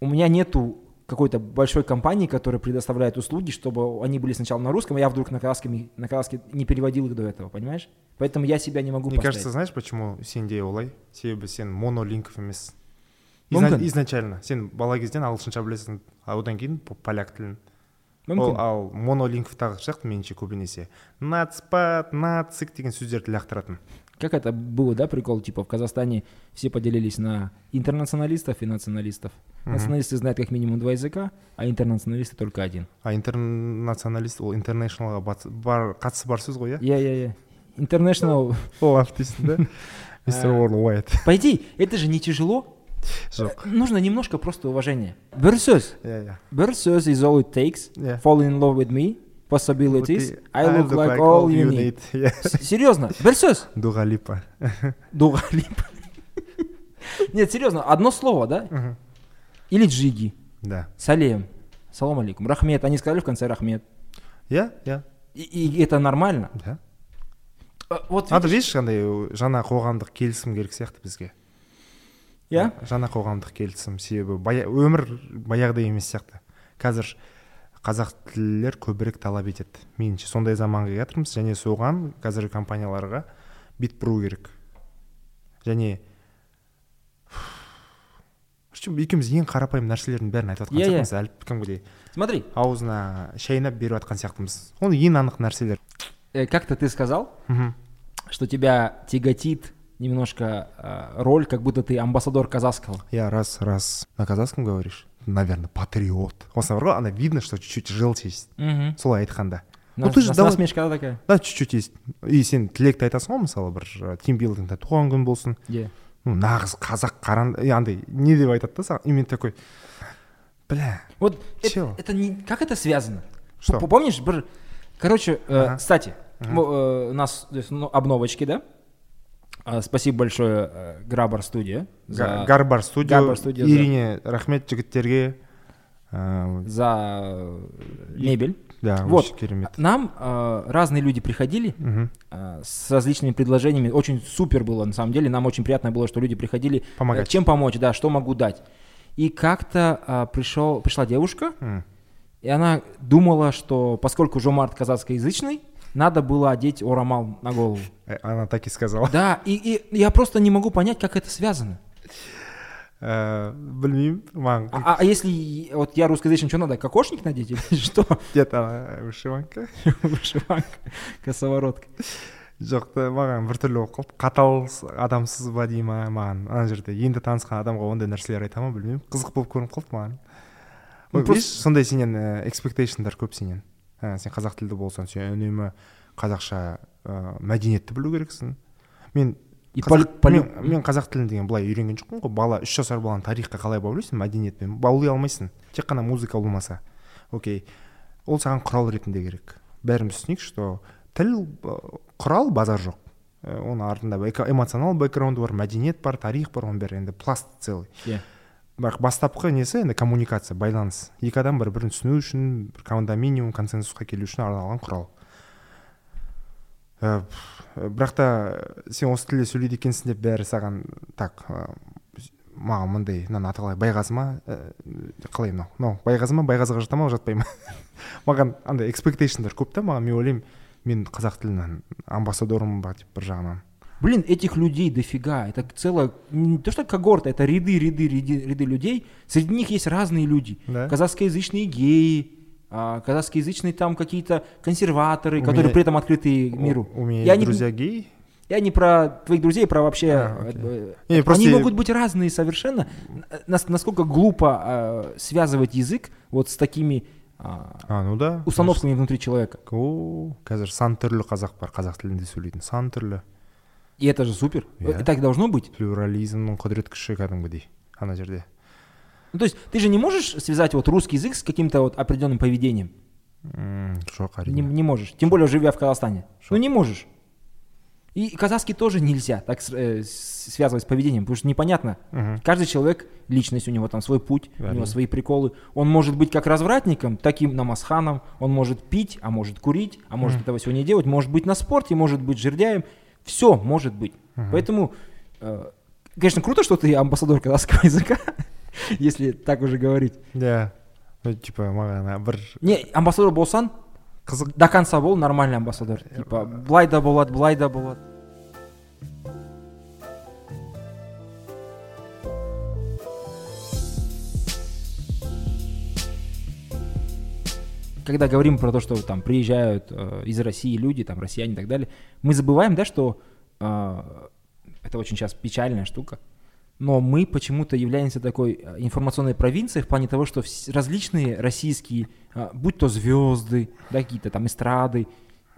у меня нету какой-то большой компании, которая предоставляет услуги, чтобы они были сначала на русском, а я вдруг на казахском, на казахском не переводил их до этого, понимаешь? Поэтому я себя не могу Мне поставить. Мне кажется, знаешь, почему сенде олай? Себебі сен монолингов емес. Изна- изначально. Сен бала кезден ағылшынша білесің, а одан кейін поляк тілін. Мүмкін. Ол, ал монолингов тағы шақ, меніңше көбінесе. Нацпат, нацик деген сөздерді лақтыратын. Как это было, да, прикол, типа, в Казахстане все поделились на интернационалистов и националистов. Mm-hmm. Националисты знают как минимум два языка, а интернационалисты только один. А интернационалист, ол, international, бар, қатысы бар сөз ғой, я? Я, я, я. International. Ол артист, да? мистер Worldwide. По идее, это же не тяжело. Жоқ. Нужно немножко просто уважения. Бір сөз. Yeah, yeah. Бір сөз is all it takes. Yeah. Fall in love with me. Possibilities, I look, I look like, like all you need. need. Yeah. С- серьезно, бір сөз. Дугалипа. Дугалипа. Нет, серьезно, одно слово, да? Uh-huh. Или джиги. Да. Салем. Салам алейкум. Рахмет. Они сказали в конце рахмет. Я? Yeah, я. Yeah. И-, и это нормально? Да. Yeah. Вот видишь. А ты видишь, қандай жаңа қоғамдық келісім керек сияқты бізге? Я? Жаңа қоғамдық келісім себебі өмір баяғыдай емес сияқты. Қазір қазақ тілдер көбірек талап етеді. Меніңше сондай заманға келеміз, және соған қазіргі компанияларға бет бұру керек. Және Шүм, екеуміз ең қарапайым нәрселердің бәрін айтып жатқан сияқтымыз, әліп кімге Смотри, аузына шайнап беріп жатқан сияқтымыз. Ол ең анық нәрселер. Как-то ты сказал, что тебя тяготит немножко роль, как будто ты амбассадор казахского. Я раз, раз на казахском говоришь. Наверное, патриот. Он сначала, она видно, что чуть-чуть желчь есть. Солай айтқанда. Ну ты же дал смешка такая. Да, чуть-чуть есть. И сен тілекті айтасың ғой, мысалы бір тимбилдингте туған күн болсын. Ну нағыз қазақ қаран, андай не деп айтады да саған? Именно такой. Бля. Вот это не как это связано? Что? Помнишь, бір короче, кстати, у нас обновочки, да? Спасибо большое Грабар студия. За... Гарбар студия. Ирине за... Рахмет жігіттерге э... за мебель. Да, вот. Нам э, разные люди приходили угу. э, с различными предложениями. Очень супер было на самом деле. Нам очень приятно было, что люди приходили. Помогать. Э, чем помочь, да, что могу дать. И как-то э, пришел, пришла девушка, угу. и она думала, что поскольку Жомарт казахскоязычный, надо было одеть орамал на голову. Она так и сказала. Да, и, и я просто не могу понять, как это связано. Блин, манг. А, а если вот я русскоязычный, что надо, кокошник надеть или что? Где-то вышиванка. Вышиванка, косоворотка. Жоқ, маған біртүрлі болып қалды. Қатал адамсыз ба дей ма маған. Ана жерде енді танысқан адамға ондай нәрселер айта ма білмеймін. Қызық болып көрініп қалды маған. Сондай сенен экспектейшндар көп сенен. Сен қазақ тілді болсаң, сен үнемі қазақша мәдениетті білу керексің. Мен қазақ тілін деген былай үйренген жоқпын ғой. Бала үш жасар баланы тарихқа қалай баулайсың, мәдениетпен баулай алмайсың. Тек қана музыка болмаса. Окей. Ол саған құрал ретінде керек. Бәріміз түсінейік, что тіл құрал, базар жоқ. Оның артында эмоционал бэкграунд бар, мәдениет бар, тарих бар, оның бәрі енді пласт целый. Бірақ бастапқы несі енді коммуникация, байланыс. Екі адам бір-бірін түсіну үшін, бір кондоминиум, консенсусқа келу үшін арналған құрал. Бірақ та сен осы тілде сөйлейді екенсің деп бәрі саған так маған мындай мынаны ата қалай байғазы ма қалай мынау мынау байғазы ма байғазыға жата ма жатпай ма маған андай экспектейшндар көп та маған мен ойлаймын мен қазақ тілінің амбассадорымын ба деп бір жағынан. Блин, этих людей дофига, это целая, не то что когорта, это ряды, ряды, ряды, ряды людей, среди них есть разные люди, да? Казахскоязычные геи, казахскоязычные там какие-то консерваторы, у которые меня... при этом открыты миру. У, у меня есть друзья не... геи? Я не про твоих друзей, про вообще... А, э, не, они просто... могут быть разные совершенно, Нас, насколько глупо э, связывать язык вот с такими... А, ну да. Установками внутри человека. О, қазір сан түрлі қазақ бар, қазақ тілінде сөйлейтін сан түрлі. И это же супер. Yeah. И так должно быть. Плюрализм, құдірет күші кәдімгідей ана жерде. Ну, то есть ты же не можешь связать вот русский язык с каким-то вот определенным поведением? Жоқ, әрине. Не, не можешь. Тем более живя в Казахстане. Шок. Ну не можешь. И казахский тоже нельзя так э, связывать с поведением, потому что непонятно. Угу. Каждый человек, личность, у него там свой путь, да, у него да. свои приколы. Он может быть как развратником, таким намазханом. Он может пить, а может курить, а может угу. этого всего не делать. Может быть на спорте, может быть жердяем. Все может быть. Угу. Поэтому, э, конечно, круто, что ты амбассадор казахского языка, если так уже говорить. Да. Ну, типа, маған бір... Не, амбассадор болсан, до конца бол нормальный амбассадор. Типа, былай да болады, былай да болады. Когда говорим про то, что там приезжают э, из России люди, там россияне и так далее, мы забываем, да, что э, это очень сейчас печальная штука, но мы почему-то являемся такой информационной провинцией в плане того, что различные российские, э, будь то звезды, да, какие-то там эстрады,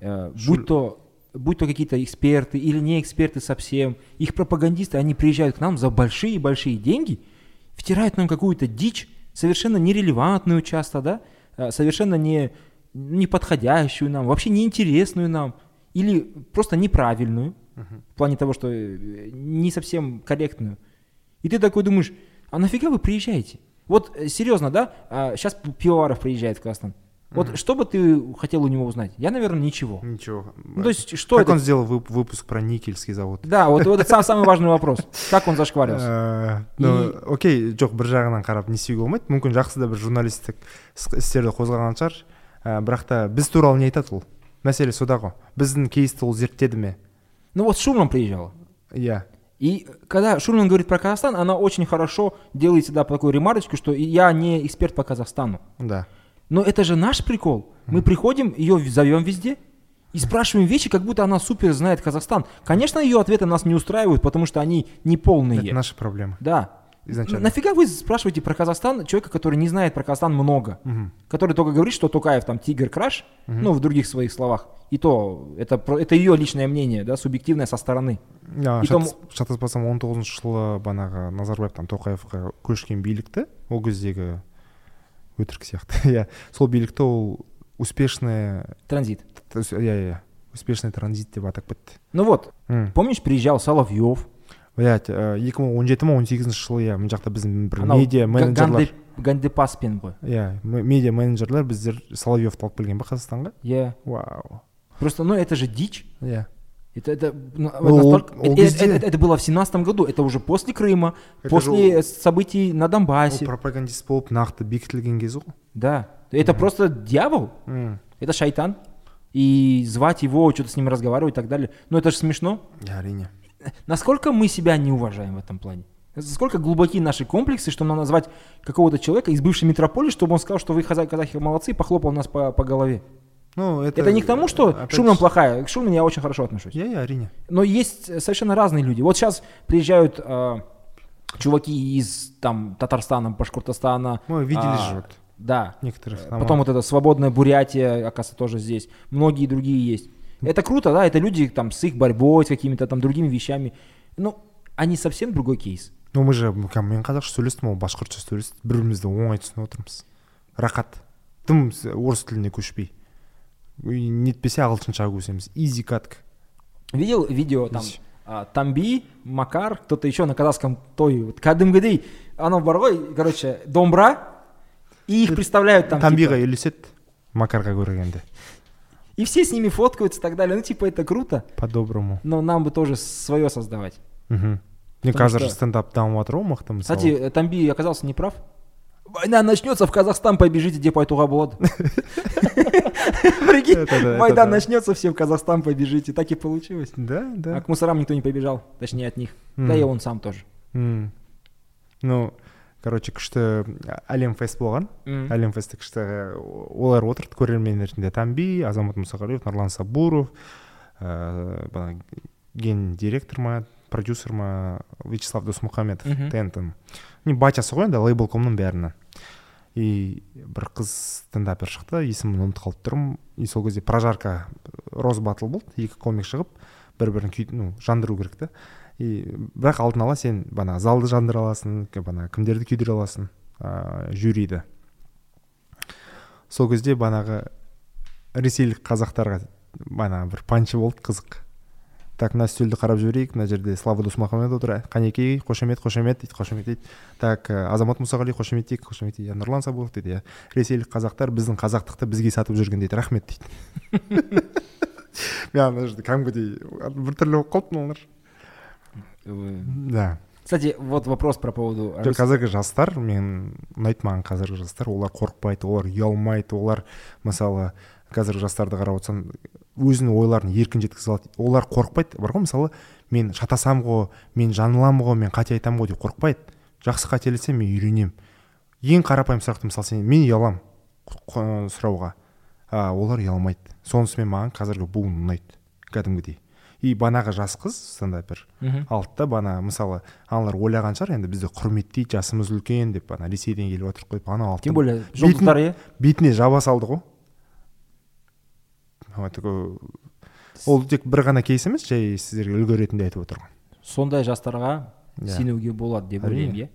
э, Жуль... будь то, будь то какие-то эксперты или не эксперты совсем, их пропагандисты, они приезжают к нам за большие-большие деньги, втирают нам какую-то дичь, совершенно нерелевантную часто, да, совершенно не, не подходящую нам, вообще неинтересную нам, или просто неправильную, uh-huh. в плане того, что не совсем корректную. И ты такой думаешь, а нафига вы приезжаете? Вот серьезно, да, сейчас Пивоваров приезжает в Казахстан. Uh-huh. Вот что бы ты хотел у него узнать? Я, наверное, ничего. Ничего. Ну, то есть, что как это... он сделал выпуск про никельский завод? Да, вот, вот это самый важный вопрос. Как он зашкварился? Окей, жоқ, бір жағынан қарап не сүйге болмайды. Мүмкін жақсы да бір журналистік істерді қозғаған шығар. Бірақ та біз туралы не айтады ол? Мәселе сода ғой. Біздің кейсті ол зерттеді ме? Ну вот Шульман приезжал. Я. И когда Шульман говорит про Казахстан, она очень хорошо делает всегда такую ремарочку, что я не эксперт по Казахстану. Да. Но это же наш прикол. Мы приходим, ее зовем везде и спрашиваем вещи, как будто она супер знает Казахстан. Конечно, ее ответы нас не устраивают, потому что они неполные. Это наша проблема. Да. Изначально. Нафига вы спрашиваете про Казахстан человека, который не знает про Казахстан много, угу. который только говорит, что Токаев там тигр-краш, угу. ну, в других своих словах. И то, это, это ее личное мнение, да, субъективное со стороны. А, шатаспасам он тоғызыншы жылы банағы Назарбаев там Токаевқа көшкен билікті, ол кездегі өтірік сияқты. Я сол билікті ол успешный транзит. Я я успешный транзит деп атап кетті. Ну вот, М. помнишь, приезжал Соловьёв. Блять, екі мың он жеті он сегізінші жылы я мына жақта біздің бір медиа менеджерлер Гандепаспен ғой. Я, медиа менеджерлер біздер Соловьёвты алып келген ба Қазақстанға? Я. Вау. Просто, ну это же дичь. Я. Это, это, ну, это, это, это, это было в семнадцатом году, это уже после Крыма, это после же... событий на Донбассе. Пропагандист болып нақты бекітілген кезі ғой. Да, это mm-hmm. просто дьявол, mm. это шайтан, и звать его, что-то с ним разговаривать и так далее, ну это же смешно. Әрине. Насколько мы себя не уважаем в этом плане? Насколько глубоки наши комплексы, что нам назвать какого-то человека из бывшей метрополии, чтобы он сказал, что вы казахи молодцы, и похлопал нас по, по голове. Ну, это, это не к тому, что опять... Шульман плохая. К Шульману я очень хорошо отношусь. Я, я, Арине. Но есть совершенно разные люди. Вот сейчас приезжают э, чуваки из там, Татарстана, Башкортостана. Мы видели а, же. Вот. Да. Некоторых. Там Потом вот это свободная Бурятия, оказывается, тоже здесь. Многие другие есть. Это круто, да? Это люди там, с их борьбой, с какими-то там другими вещами. Но они совсем другой кейс. Ну мы же, мен қазақша сөйлестім, ол башқұртша сөйлесті. Бірімізді оңай түсініп отырмыз. Рахат. Тым орыс тіліне көшпей. Нетпесе ағылшынша көсеміз. Изи катка. Видел видео там а, Тамби, Макар, кто-то еще на казахском той вот кәдімгідей анау бар ғой, короче, домбыра, и их представляют там. Тамбиға типа... елеседі, Макарға көргенде. И все с ними фоткаются и так далее. Ну типа это круто. По-доброму. Но нам бы тоже свое создавать. Угу. Мне кажется, что стендап там в атромах. Там, кстати, сау... Тамби оказался неправ. Война начнется, в Казахстан побежите, где Пайтугабод. Прикинь, война начнется, все в Казахстан побежите. Так и получилось. Да, да. А к мусорам никто не побежал, точнее от них. Да и он сам тоже. Ну, короче, күшті әлемфест болған. Әлемфесті күшті олар отырды көрермендерінде Тамби, Азамат Мұсағалиев, Нарлан Сабуров, гендиректор ма, продюсер ма, Вячеслав Досмухаметов, ТНТ-ның. Батясы ғой, да, лейбл-комның бәрінің. И бір қыз стендапер шықты, есімін ұмытып қалып тұрмын. И сол кезде прожарка роз батл болды, екі комик шығып, бір-бірін жандыру керек та. И бірақ алдын ала сен бана залды жандыра аласың, бана кімдерді күйдіре аласың, ә, жюриді. Сол кезде банағы ресейлік қазақтарға бана бір панчы болды, қызық. Так, мына стөлді қарап жіберейік, мына жерде Слава Досмұхамед отыр. Қанекей, қошемет, қошемет, дейді, қошемет дейді. Так, Азамат Мұсағали, қошемет дейді, қошемет дейді. Нұрлан Сабулов дейді, я. Ресейлік қазақтар біздің қазақтықты бізге сатып жүрген дейді. Рахмет дейді. Мен ана жерде кәдімгідей біртүрлі болып қалыппын олар. Да. Кстати, вот вопрос про поводу... Қазіргі жастар, мен ұнайды маған қазіргі жастар, олар қорқпайды, олар ұялмайды, олар, мысалы, қазіргі жастарды қарап отырсаң, өзінің ойларын еркін жеткізе алады. Олар қорқпайды, бар ғой, мысалы, мен шатасам ғой, мен жаңылам ғой, мен қате айтам ғой деп қорқпайды. Жақсы қателесем, мен үйренем. Ең қарапайым сұрақты, мысалы, сен, мен ұялам сұрауға. А, олар ұялмайды. Сонысымен маған қазіргі буын ұнайды, кәдімгідей. И банаға жас қыз стендапер алтыда бана, мысалы, аналар ойлаған шығар, енді бізді құрметтейді, жасымыз үлкен деп, бана Ресейден келіп отырып қойып, ана алтын. Тем более, жоқтар е? Бетіне жаба салды ғой. Ол тек бір ғана кейс емес, жай сіздерге үлгі ретінде айтып отырған. Сондай жастарға сенуге болады деп ойлаймын, е?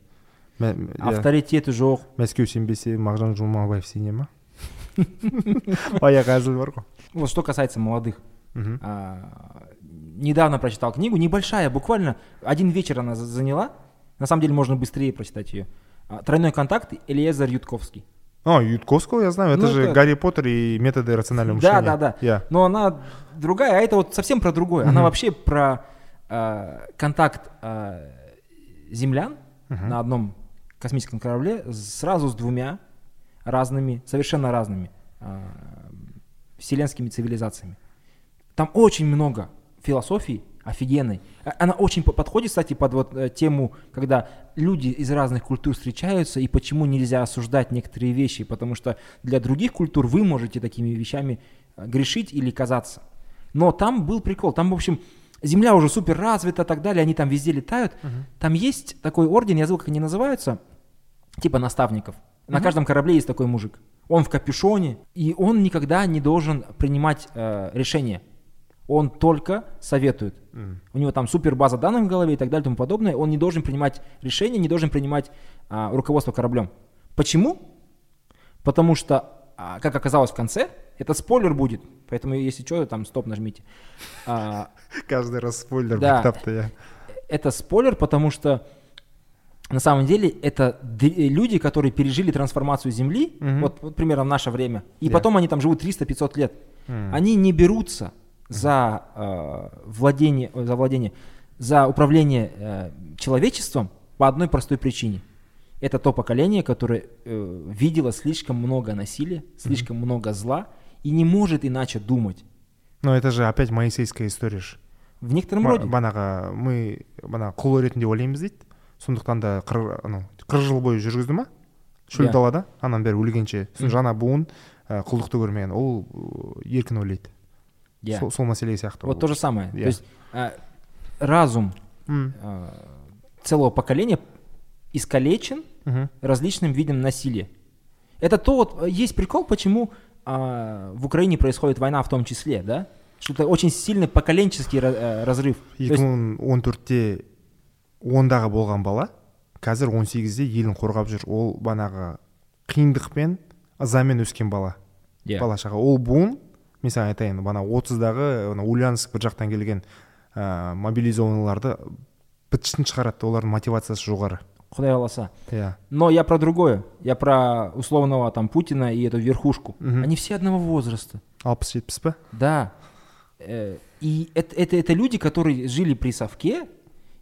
Авторитеті жоқ. Мәскеу сенбесе, Мағжан Жұмабаев сене ма? Аяқ әзіл бар ғой. Вот что касается молодых. Uh-huh. А, недавно прочитал книгу, небольшая, буквально один вечер она заняла. На самом деле можно быстрее прочитать ее. «Тройной контакт» Элиезер Юдковский. А, Юдковского я знаю, это ну, же это... Гарри Поттер и методы рационального мышления. Да, да, да. Yeah. Но она другая, а это вот совсем про другое. Uh-huh. Она вообще про а, контакт а, землян uh-huh. на одном космическом корабле сразу с двумя разными, совершенно разными а, вселенскими цивилизациями. Там очень много философии офигенной. Она очень подходит, кстати, под вот тему, когда люди из разных культур встречаются, и почему нельзя осуждать некоторые вещи, потому что для других культур вы можете такими вещами грешить или казаться. Но там был прикол. Там, в общем, Земля уже супер развита и так далее, они там везде летают. Uh-huh. Там есть такой орден, я забыл, как они называются, типа наставников. Uh-huh. На каждом корабле есть такой мужик. Он в капюшоне, и он никогда не должен принимать э, решения. Он только советует. Mm. У него там супер база данных в голове и так далее и тому подобное. Он не должен принимать решения, не должен принимать а, руководство кораблем. Почему? Потому что, а, как оказалось в конце, это спойлер будет. Поэтому, если что, там стоп нажмите. А, Каждый раз спойлер. Да, я. Это спойлер, потому что на самом деле это д- люди, которые пережили трансформацию Земли, mm-hmm. вот, вот примерно в наше время, и yeah. потом они там живут триста-пятьсот лет. Mm. Они не берутся за э, владение, за владение, за управление э, человечеством по одной простой причине. Это то поколение, которое э, видело слишком много насилия, слишком mm-hmm. много зла и не может иначе думать. Но это же опять моисейская история. В некотором М- роде. Банаға, мы банаға құл ретінде ойлаймыз дейді. Сондықтан да қырық жыл бойы жүргізді ма? Шөл далада, анан бері өлгенше. Сосын жаңа буын құлдықты көрмеген. Ол еркін ойлайды. Yeah. Сол, сол мәселе сияқты. Вот то же самое. Yeah. То есть э, разум mm. э, целого поколения искалечен mm-hmm. различным видом насилия. Это то вот, есть прикол, почему э, в Украине происходит война в том числе, да? Что-то очень сильный поколенческий э, разрыв. екі мың он төртте ондағы болған бала, қазір он сегізде елін қорғап жүр. Ол банағы қиындықпен, ызамен өскен бала. Yeah. Бала шаға. Ол буын мен саған айтайын, бана отыздағы Ульянск бір жақтан келген ә, мобилизованныйларды бітшін шығарады, олардың мотивациясы жоғары. Құдай аласа. Yeah. Но я про другое. Я про условного там Путина и эту верхушку. Uh-huh. Они все одного возраста. алпыс жетпіс па? Да. И это, это, это люди, которые жили при совке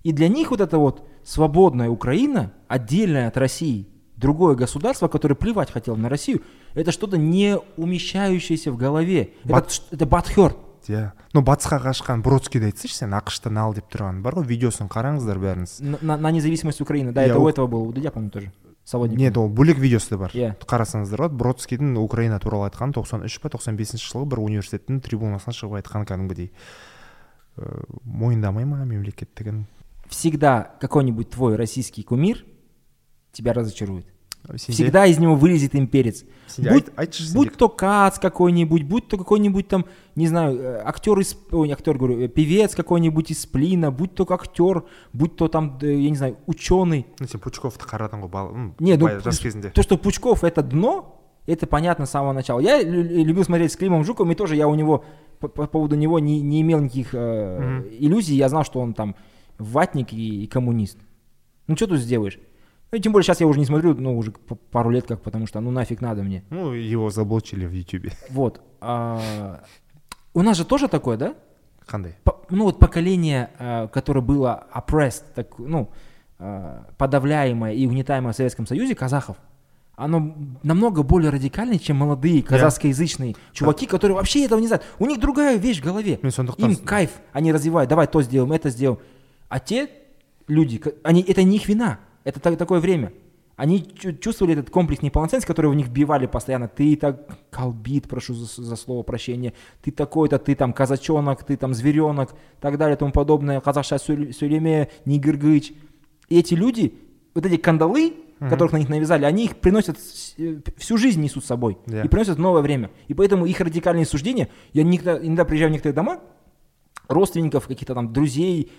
И для них вот эта вот свободная Украина, отдельная от России, другое государство, которое плевать хотело на Россию, это что-то не умещающееся в голове. Бат... Это батхёрт. Иә. Но батысқа қашқан Бродскийді айтсайшы сен, ақштан ал деп тұрған бар ғой, видеосын қараңыздар бәріңіз. На, на независимость Украины, да, yeah, это у этого было, я помню тоже. Солодник. Нет, ол бөлек видеосы да бар. Yeah. Қарасаңыздар, Бродскийдің Украина туралы айтқан тоқсан үш тоқсан бес жылы бір университеттің трибунасынан шығып айтқан кәдімгідей. Мойындамай ма мемлекеттігін? Всегда какой-нибудь твой российский кумир тебя разочарует. Всегда из него вылезет имперец. Будь, будь то Кац какой-нибудь, будь то какой-нибудь там, не знаю, актер из, ой, актер, говорю, певец какой-нибудь из Сплина, будь то актер, будь то там, я не знаю, ученый. Ну, если Пучков-то Харатангу бал... Нет, ну, то, что Пучков — это дно, это понятно с самого начала. Я любил смотреть с Климом Жуковым, и тоже я у него, по, по поводу него не, не имел никаких э, mm-hmm. иллюзий, я знал, что он там ватник и, и коммунист. Ну, что тут сделаешь? Ну, тем более, сейчас я уже не смотрю, ну, уже пару лет как, потому что, ну, нафиг надо мне. Ну, его заблочили в Ютубе. Вот. А, у нас же тоже такое, да? Ханды. Ну, вот поколение, которое было oppressed, так, ну, подавляемое и угнетаемое в Советском Союзе, казахов, оно намного более радикальное, чем молодые казахскоязычные yeah. чуваки, yeah. которые вообще этого не знают. У них другая вещь в голове. Им кайф, они развивают, давай то сделаем, это сделаем. А те люди, они, это не их вина. Это так, такое время. Они чувствовали этот комплекс неполноценности, который в них вбивали постоянно. Ты так колбит, прошу за, за слово прощения. Ты такой-то, ты там казачонок, ты там зверенок, так далее, тому подобное. Казахша сюлеме, нигыргыч. И эти люди, вот эти кандалы, mm-hmm. которых на них навязали, они их приносят, всю жизнь несут с собой. Yeah. И приносят в новое время. И поэтому их радикальные суждения, я иногда, иногда приезжаю в некоторые дома, родственников, каких-то там друзей,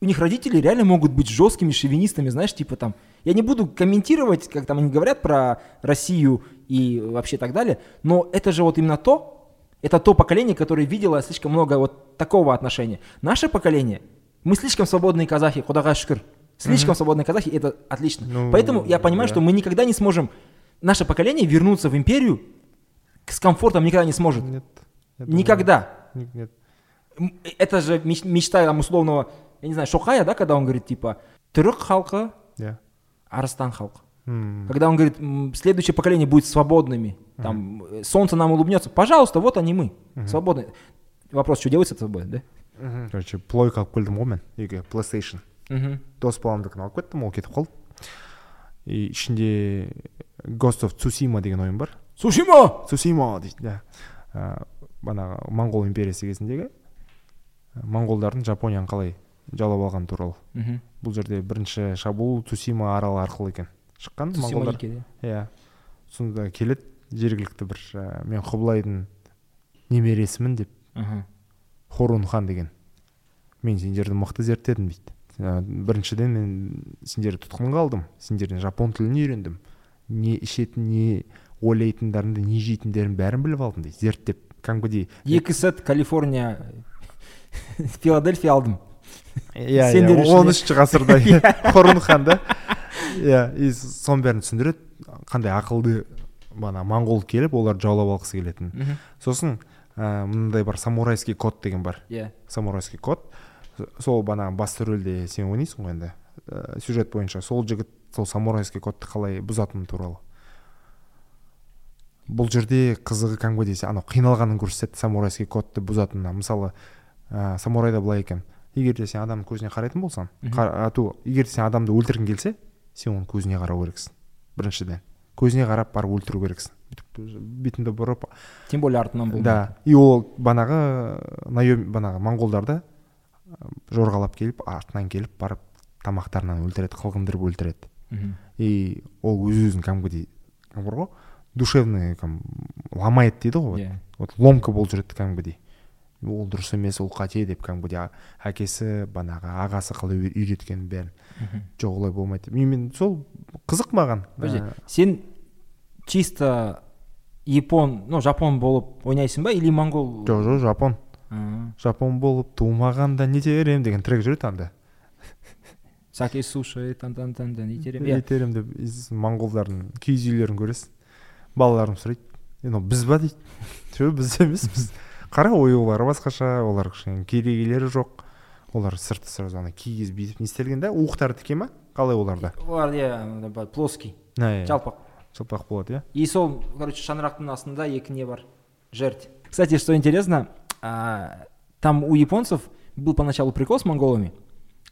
у них родители реально могут быть жесткими шовинистами, знаешь, типа там... Я не буду комментировать, как там они говорят про Россию и вообще так далее, но это же вот именно то, это то поколение, которое видело слишком много вот такого отношения. Наше поколение, мы слишком свободные казахи, худага шкыр, слишком mm-hmm. свободные казахи, это отлично. Ну, поэтому я понимаю, да. что мы никогда не сможем, наше поколение вернуться в империю с комфортом никогда не сможет. Нет, никогда. Нет, нет. Это же мечта там условного... Я не знаю, Шокая, да, когда он говорит, типа, түрік халқы, yeah. арыстан халқы. Mm. Когда он говорит, следующее поколение будет свободными, mm-hmm. там, солнце нам улыбнется, пожалуйста, вот они мы, mm-hmm. свободные. Вопрос, что делать с этим будет, да? Mm-hmm. Короче, плой как көлдім ғой мен, егер PlayStation. Дос баламдыкын алып кеттім, ол кетіп қалды. И ішінде Ghost of Цусима деген ойын бар. Цусима! Цусима дейді. Бана Моңғол империясы кезіндегі моңғолдардың Жапонияны қалай жалап алған туралы. Mm-hmm. Бұл жерде бірінші шабуыл Цусима аралы арқылы екен. Шыққан моңғолдар. Иә. Сонда келеді жергілікті бір мен Кубылайдың немересімін деп. Мхм. Хорунхан деген. Мен сендерді мықты зерттедім дейді. Біріншіден мен сендерді тұтқынға алдым. Сендерден жапон тілін үйрендім. Не ішетін, не ойлайтындарыңды, не жейтіндерін бәрін біліп алдым дейді. Зерттеп, кәдімгідей. Екі сет Калифорния, Филадельфия алдым. Иә, он үшінші ғасырда Хорунхан да. Иә, и сон бәрін түсіндіреді, қандай ақылды бана моңғол келіп, олар жаулап алғысы келетін. Сосын мындай бар самурайский код деген бар. Иә. Самурайский код. Сол бана басты рөлде сен ойнайсың ғой енді. Сюжет бойынша сол жігіт сол самурайский кодты қалай бұзатыны туралы. Бұл жерде қызығы кәмге дейсі, анау қиналғанын көрсетті самурайский кодты бұзатынына. Мысалы, самурайда былай екен. Егер де сен адамның көзіне қарайтын болсаң, ату, егер де сен адамды өлтіргің келсе, сен оның көзіне қарау керексің. Біріншіден, көзіне қарап барып өлтіру керексің. Бетінде бұрып. Тем более артынан болмайды. Да. И ол банағы, наем банағы моңғолдарды жорғалап келіп, артынан келіп барып тамақтарынан өлтіреді, қылғындырып өлтіреді. И ол өз-өзін кәдімгідей ғой, душевный ломает дейді ғой. Вот ломка болып жүреді кәдімгідей. Ол дұрыс емес, ол қате деп кәдімгідей әкесі банағы ағасы қалай үйреткен бәрін. Жоқ, олай болмайды. Мен сол қызық маған. Сен чисто япон, ну, жапон болып ойнайсың ба, или моңғол? Жоқ, жоқ, жапон. Жапон болып тумағанда не терем деген трек жүреді анда. Саке суши тан-тан-тан-тан не терем. Не терем деп моңғолдардың киіз үйлерін көресің. Балаларым сұрайды. Ено біз ба дейді. Жоқ, біз емес, біз. Қара ойы олар басқаша, олар кішкене керегелері жоқ. олар сырты сразу ана кигиз бүйтіп не істелген да, уықтары тіке ма? Қалай оларда? Олар иә, плоский, жалпақ. Жалпақ болады, иә. И сол, короче, шаңырақтың астында екі не бар? Жерть. Кстати, что интересно, там у японцев был поначалу прикол с монголами.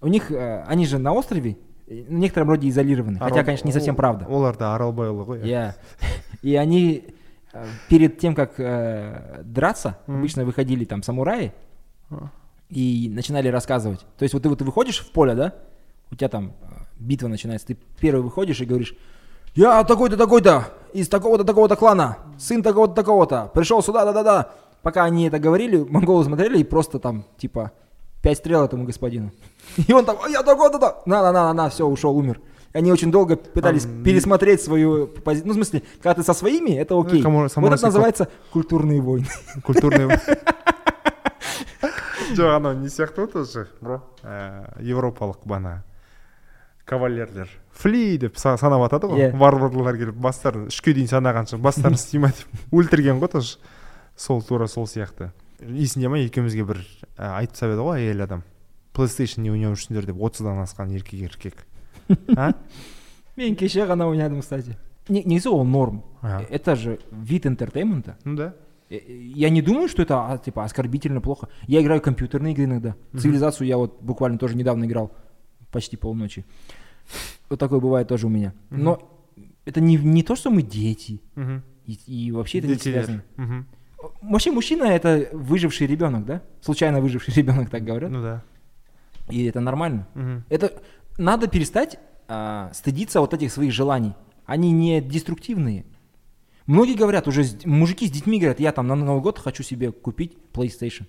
У них, они же на острове, в некотором роде изолированы, Арал... хотя, конечно, не совсем правда. Оларда, Аралбайлы ғой. Yeah. И они перед тем, как э, драться, mm. обычно выходили там самураи mm. и начинали рассказывать. То есть вот ты, вот, ты выходишь в поле, да, у тебя там битва начинается, ты первый выходишь и говоришь: «Я такой-то, такой-то, из такого-то, такого-то клана, сын такого-то, такого-то, пришел сюда, да-да-да». Пока они это говорили, монголы смотрели и просто там типа пять стрел этому господину. И он там: «Я такой-то, на-на-на-на, все, ушел, умер». Они очень долго пытались а, пересмотреть свою позицию. Ну, в смысле, когда ты со своими, это окей. Кому, вот это называется культурные войны. Культурные войны. Жоқ, анау не сияқты тоже, бро. Европалық бана кавалерлер фли деп санап атады ғой. Варварлар келіп бастарын үшке дейін санағанша бастарын стима деп өлтірген ғой тоже. Сол тура сол сияқты. Есіңде ме, екеумізге бір айтып сабеді ғой әйел адам. PlayStation не ойнау үшіндер деп отыздан асқан еркек еркек. А? Мен кеше ғана ойнадым, кстати. Негізі ол норм. Ага. Это же вид интертеймента. Ну да. Я не думаю, что это типа оскорбительно плохо. Я играю в компьютерные игры иногда. Mm-hmm. Цивилизацию я вот буквально тоже недавно играл. Почти полночи. Вот такое бывает тоже у меня. Mm-hmm. Но это не, не то, что мы дети. Mm-hmm. И, и вообще это дети не связано. Mm-hmm. Вообще мужчина — это выживший ребенок, да? Случайно выживший ребенок, так говорят. Ну да. И это нормально. Mm-hmm. Это... Надо перестать э, стыдиться вот этих своих желаний. Они не деструктивные. Многие говорят, уже с, мужики с детьми говорят: «Я там на Новый год хочу себе купить PlayStation».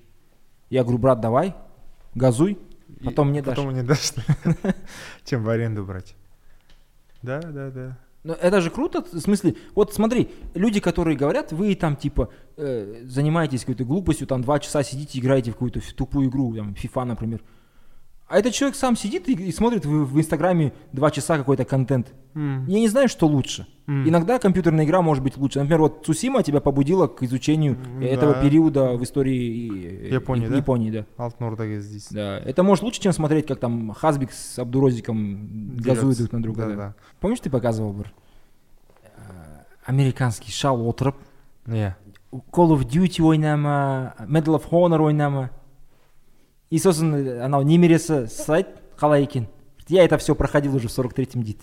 Я говорю: «Брат, давай, газуй, потом и мне дашь». Потом мне дашь. Чем в аренду брать. Да, да, да. Но это же круто, в смысле, вот смотри, люди, которые говорят: вы там типа э, занимаетесь какой-то глупостью, там два часа сидите, играете в какую-то тупую игру, там FIFA, например. А этот человек сам сидит и, и смотрит в, в Инстаграме два часа какой-то контент. Mm. Я не знаю, что лучше. Mm. Иногда компьютерная игра может быть лучше. Например, вот Цусима тебя побудила к изучению mm, этого да. периода в истории Японии. И, да? Японии, да. Алтнорда здесь. Да. Это может лучше, чем смотреть, как там Хазбик с Абдурозиком газуют друг на друга. Да, да. Да. Помнишь, ты показывал, Бар? Американский шал отрап. Yeah. Call of Duty ойнама, Medal of Honor ойнама. И, собственно, анау немересі сайт қалай екен. Я это все проходил уже в сорок третьем дейді.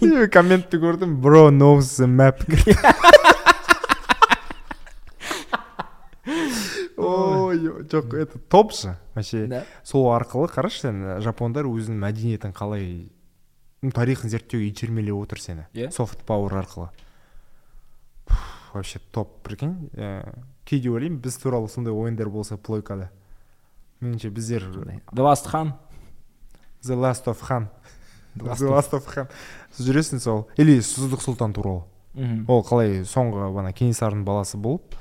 Мен комментті көрдім: «Bro knows the map». Ой, жоқ, это топ же. Вообще, сол арқылы, қараш, сен жапондар өзінің мәдениетін қалай, тарихын зерттеуге итермелеп отыр сені. Soft power арқылы. Вообще топ, прикинь. Кейде ойлаймын, біз туралы сондай ойындар болса плойкада. Меніңше біздер... The Last Khan. The Last of Khan. The Last of Khan. Сіз жүресің сол. Или Сыздық Сұлтан туралы. Ол қалай соңғы бана Кенесарының баласы болып,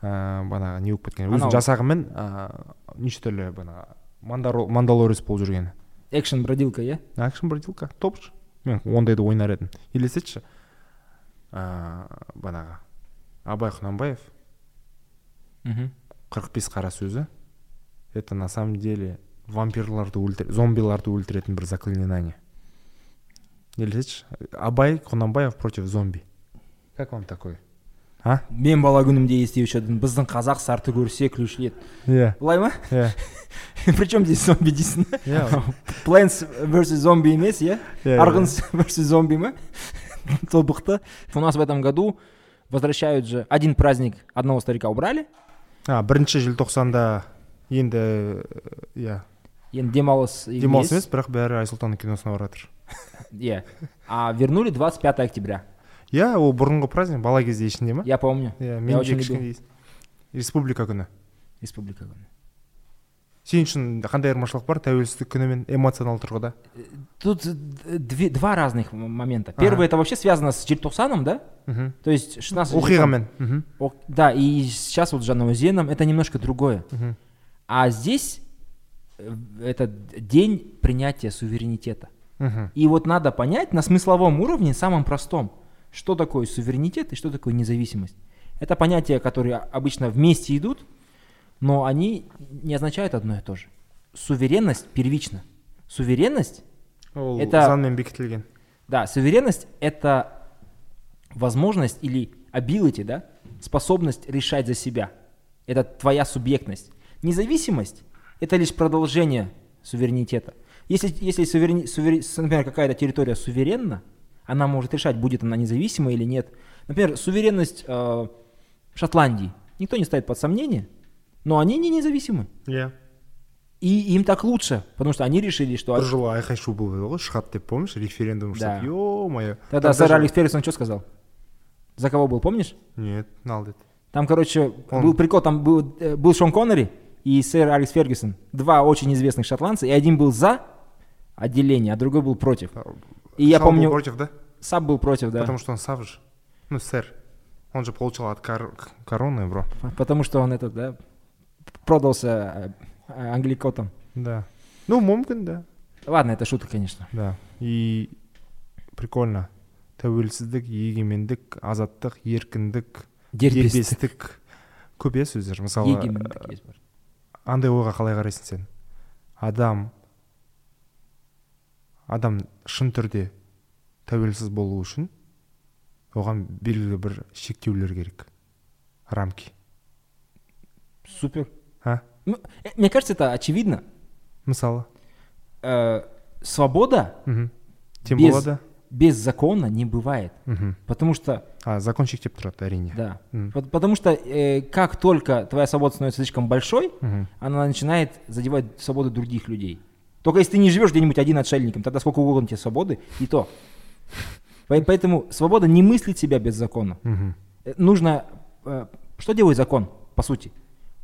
бана не өкіп кеткен. Өзінің жасағымен неше түрлі бана мандалорис болып жүргені. Экшн бродилка, иә? Экшн бродилка. Топ же. Мен ондайды ойнар едім. Елесетші. Банаға. Абай Кунанбаев. қырық бес қара сөзі. Это на самом деле вампирларды өлтіретін, зомбиларды өлтіретін бір заклинание. Елесетші. Абай Кунанбаев против зомби. Как вам такой? А? Мен бала күнімде естіп жүрдім: «Біздің қазақ сарты көрсе күлушіледі». Иә. Былай ма? Иә. Причем здесь зомби дейсің? Иә. Plants versus zombie емес, иә? Арғын versus zombie ма? Тобықты. У нас в этом году возвращают же один праздник, одного старика убрали. А, бірінші желтоқсанда енді, иә. Енді демалыс емес. Демалыс емес, бірақ бәрі Айсұлтанның киносына баратыр. Иә. А вернули двадцать пятого октября. Иә, ол бұрынғы праздник, бала кезде ішінде ма? Я помню. Иә, мен де кішкенде естідім. Республика күні. Республика күні. Сен үшін қандай айырмашылық бар тәуелсіздік күні мен эмоционал тұрғыда? Тут два разных момента. Первое, это вообще связано с желтоқсаном, да? Угу. То есть шестнадцатого... Оқиғамен. Угу. Да, и сейчас вот с Жанаузеном это немножко другое. Угу. А здесь это день принятия суверенитета. Угу. И вот надо понять на смысловом уровне, самом простом, что такое суверенитет и что такое независимость. Это понятия, которые обычно вместе идут. но они не означают одно и то же. Суверенность первична. Суверенность oh, это... Да, суверенность это возможность или ability, да, способность решать за себя. Это твоя субъектность. Независимость это лишь продолжение суверенитета. Если, если суверени, сувери, например, какая-то территория суверенна, она может решать, будет она независима или нет. Например, суверенность э, Шотландии никто не ставит под сомнение, но они не независимы. Yeah. И им так лучше, потому что они решили, что... Пожалуй, я хочу был Шхат, ты помнишь, референдум, да. Что ё-моё. Тогда сэр Алекс Фергюсон что сказал? За кого был, помнишь? Нет, налдит. Там, короче, Он... был прикол, там был, был Шон Коннери и сэр Алекс Фергюсон. Два очень известных шотландца, и один был за отделение, а другой был против. И я помню... был против, да? Саб был против, да. Потому что он саб же. Ну, сэр. Он же получил от кор... короны, бро. Потому что он этот, да, продался... англикотом. Да. Ну, мумкин, да. Ладно, это шутка, конечно. Да. И прикольно. Тәуелсіздік, егемендік, азаттық, еркіндік, дербестік. Көбе сөздер. Мысалы, андай ойға қалай қарайсың сен? Адам, адам шын түрде тәуелсіз болу үшін оған белгілі бір шектеулер керек. Рамки. Супер. А? Мне кажется, это очевидно. Мысала. Э, свобода угу. Тем без, да? без закона не бывает. Угу. Потому что... А, закончик тип трат, әрине. Да. Угу. Потому что э, как только твоя свобода становится слишком большой, угу. она начинает задевать свободу других людей. Только если ты не живешь где-нибудь один отшельником, тогда сколько угодно тебе свободы, и то. Поэтому свобода не мыслит себя без закона. Угу. Нужно... Э, что делает закон, по сути?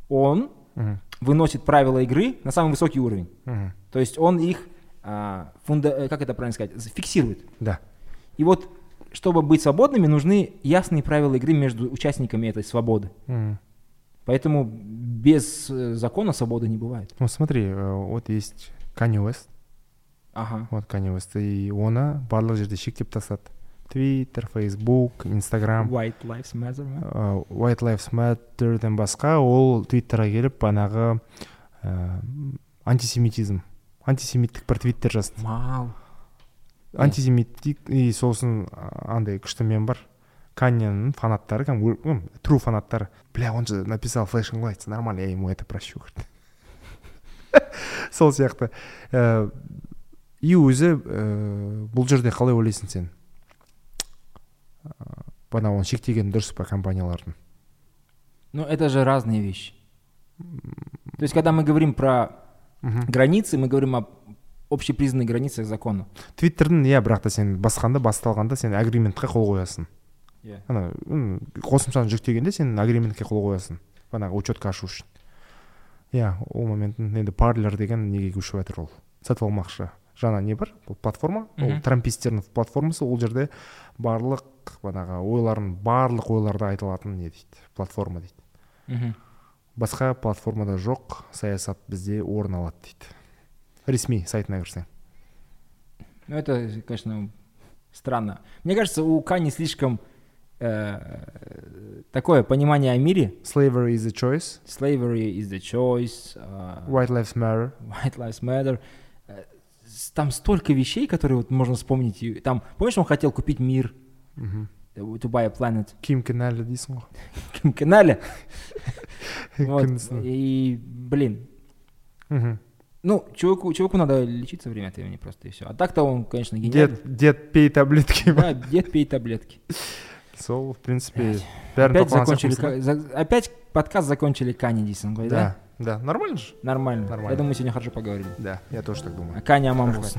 Он... Угу. выносит правила игры на самый высокий уровень. Uh-huh. То есть он их, а, фунда... как это правильно сказать, фиксирует. Да. И вот, чтобы быть свободными, нужны ясные правила игры между участниками этой свободы. Uh-huh. Поэтому без закона свободы не бывает. Вот смотри, вот есть Kanye West. Ага. Вот Kanye West. И она барлық жерде шектеп тастады. Twitter, Facebook, Instagram. White Lives Matter. Uh, White Lives Matter-ден басқа ол Twitter'a келіп банағы uh, антисемитизм. Антисемиттік бір твиттер жазды. Мау. Антисемиттік и сосын андай күшті мен бар. Каньенің фанаттары, true фанаттары. Бля, он же написал Flashing Lights, нормально, я ему это прощу. Сол сияқты. Uh, и өзі uh, бұл жерде қалай ойлайсың сен? Банауын шектеген дұрыс па компаниялардың? Ну, это же разные вещи. То есть, когда мы говорим про uh-huh. границы, мы говорим о общепризнанных границах закона. Твиттердің, иә, бірақ та сен басқанда, басталғанда сен агриментке қол қоясың. Иә. Ана, қосымшаны жүктегенде сен агриментке қол қоясың. Банағы учетка ашу үшін. Иә, ол моменттің енді парлер деген неге көшіп жатыр ол? Сатып алмақшы. Жаңа не бар? Бұл платформа, ол трампистердің платформасы, ол жерде барлық банаға ойларын, барлық ойларды айтылатын не дейді? Платформа дейді. Басқа платформада жоқ, саясат бізде орын алады дейді. Ресми сайтына кірсең. Ну, это, конечно, странно. Мне кажется, у Кани слишком э, такое понимание о мире. Slavery is a choice. Slavery is the choice. Uh, White lives matter. White lives matter. Там столько вещей, которые вот можно вспомнить. Там, помнишь, он хотел купить мир? Uh-huh. To buy a planet. Ким Кенали дейсің ғой. Ким Кенали. И, блин. Uh-huh. Ну, чуваку, чуваку надо лечиться время от времени просто, и все. А так-то он, конечно, гениальный. Дед, дед, пей таблетки. Да, дед, пей таблетки. Сол, so, в принципе, опять, закончили, за, опять подкаст закончили Kanye дейсің ғой, да? Да. Да, нормально же? Нормально. Нормально. Я думаю, сегодня хорошо поговорили. Да, я тоже так думаю. Каня Амамбус.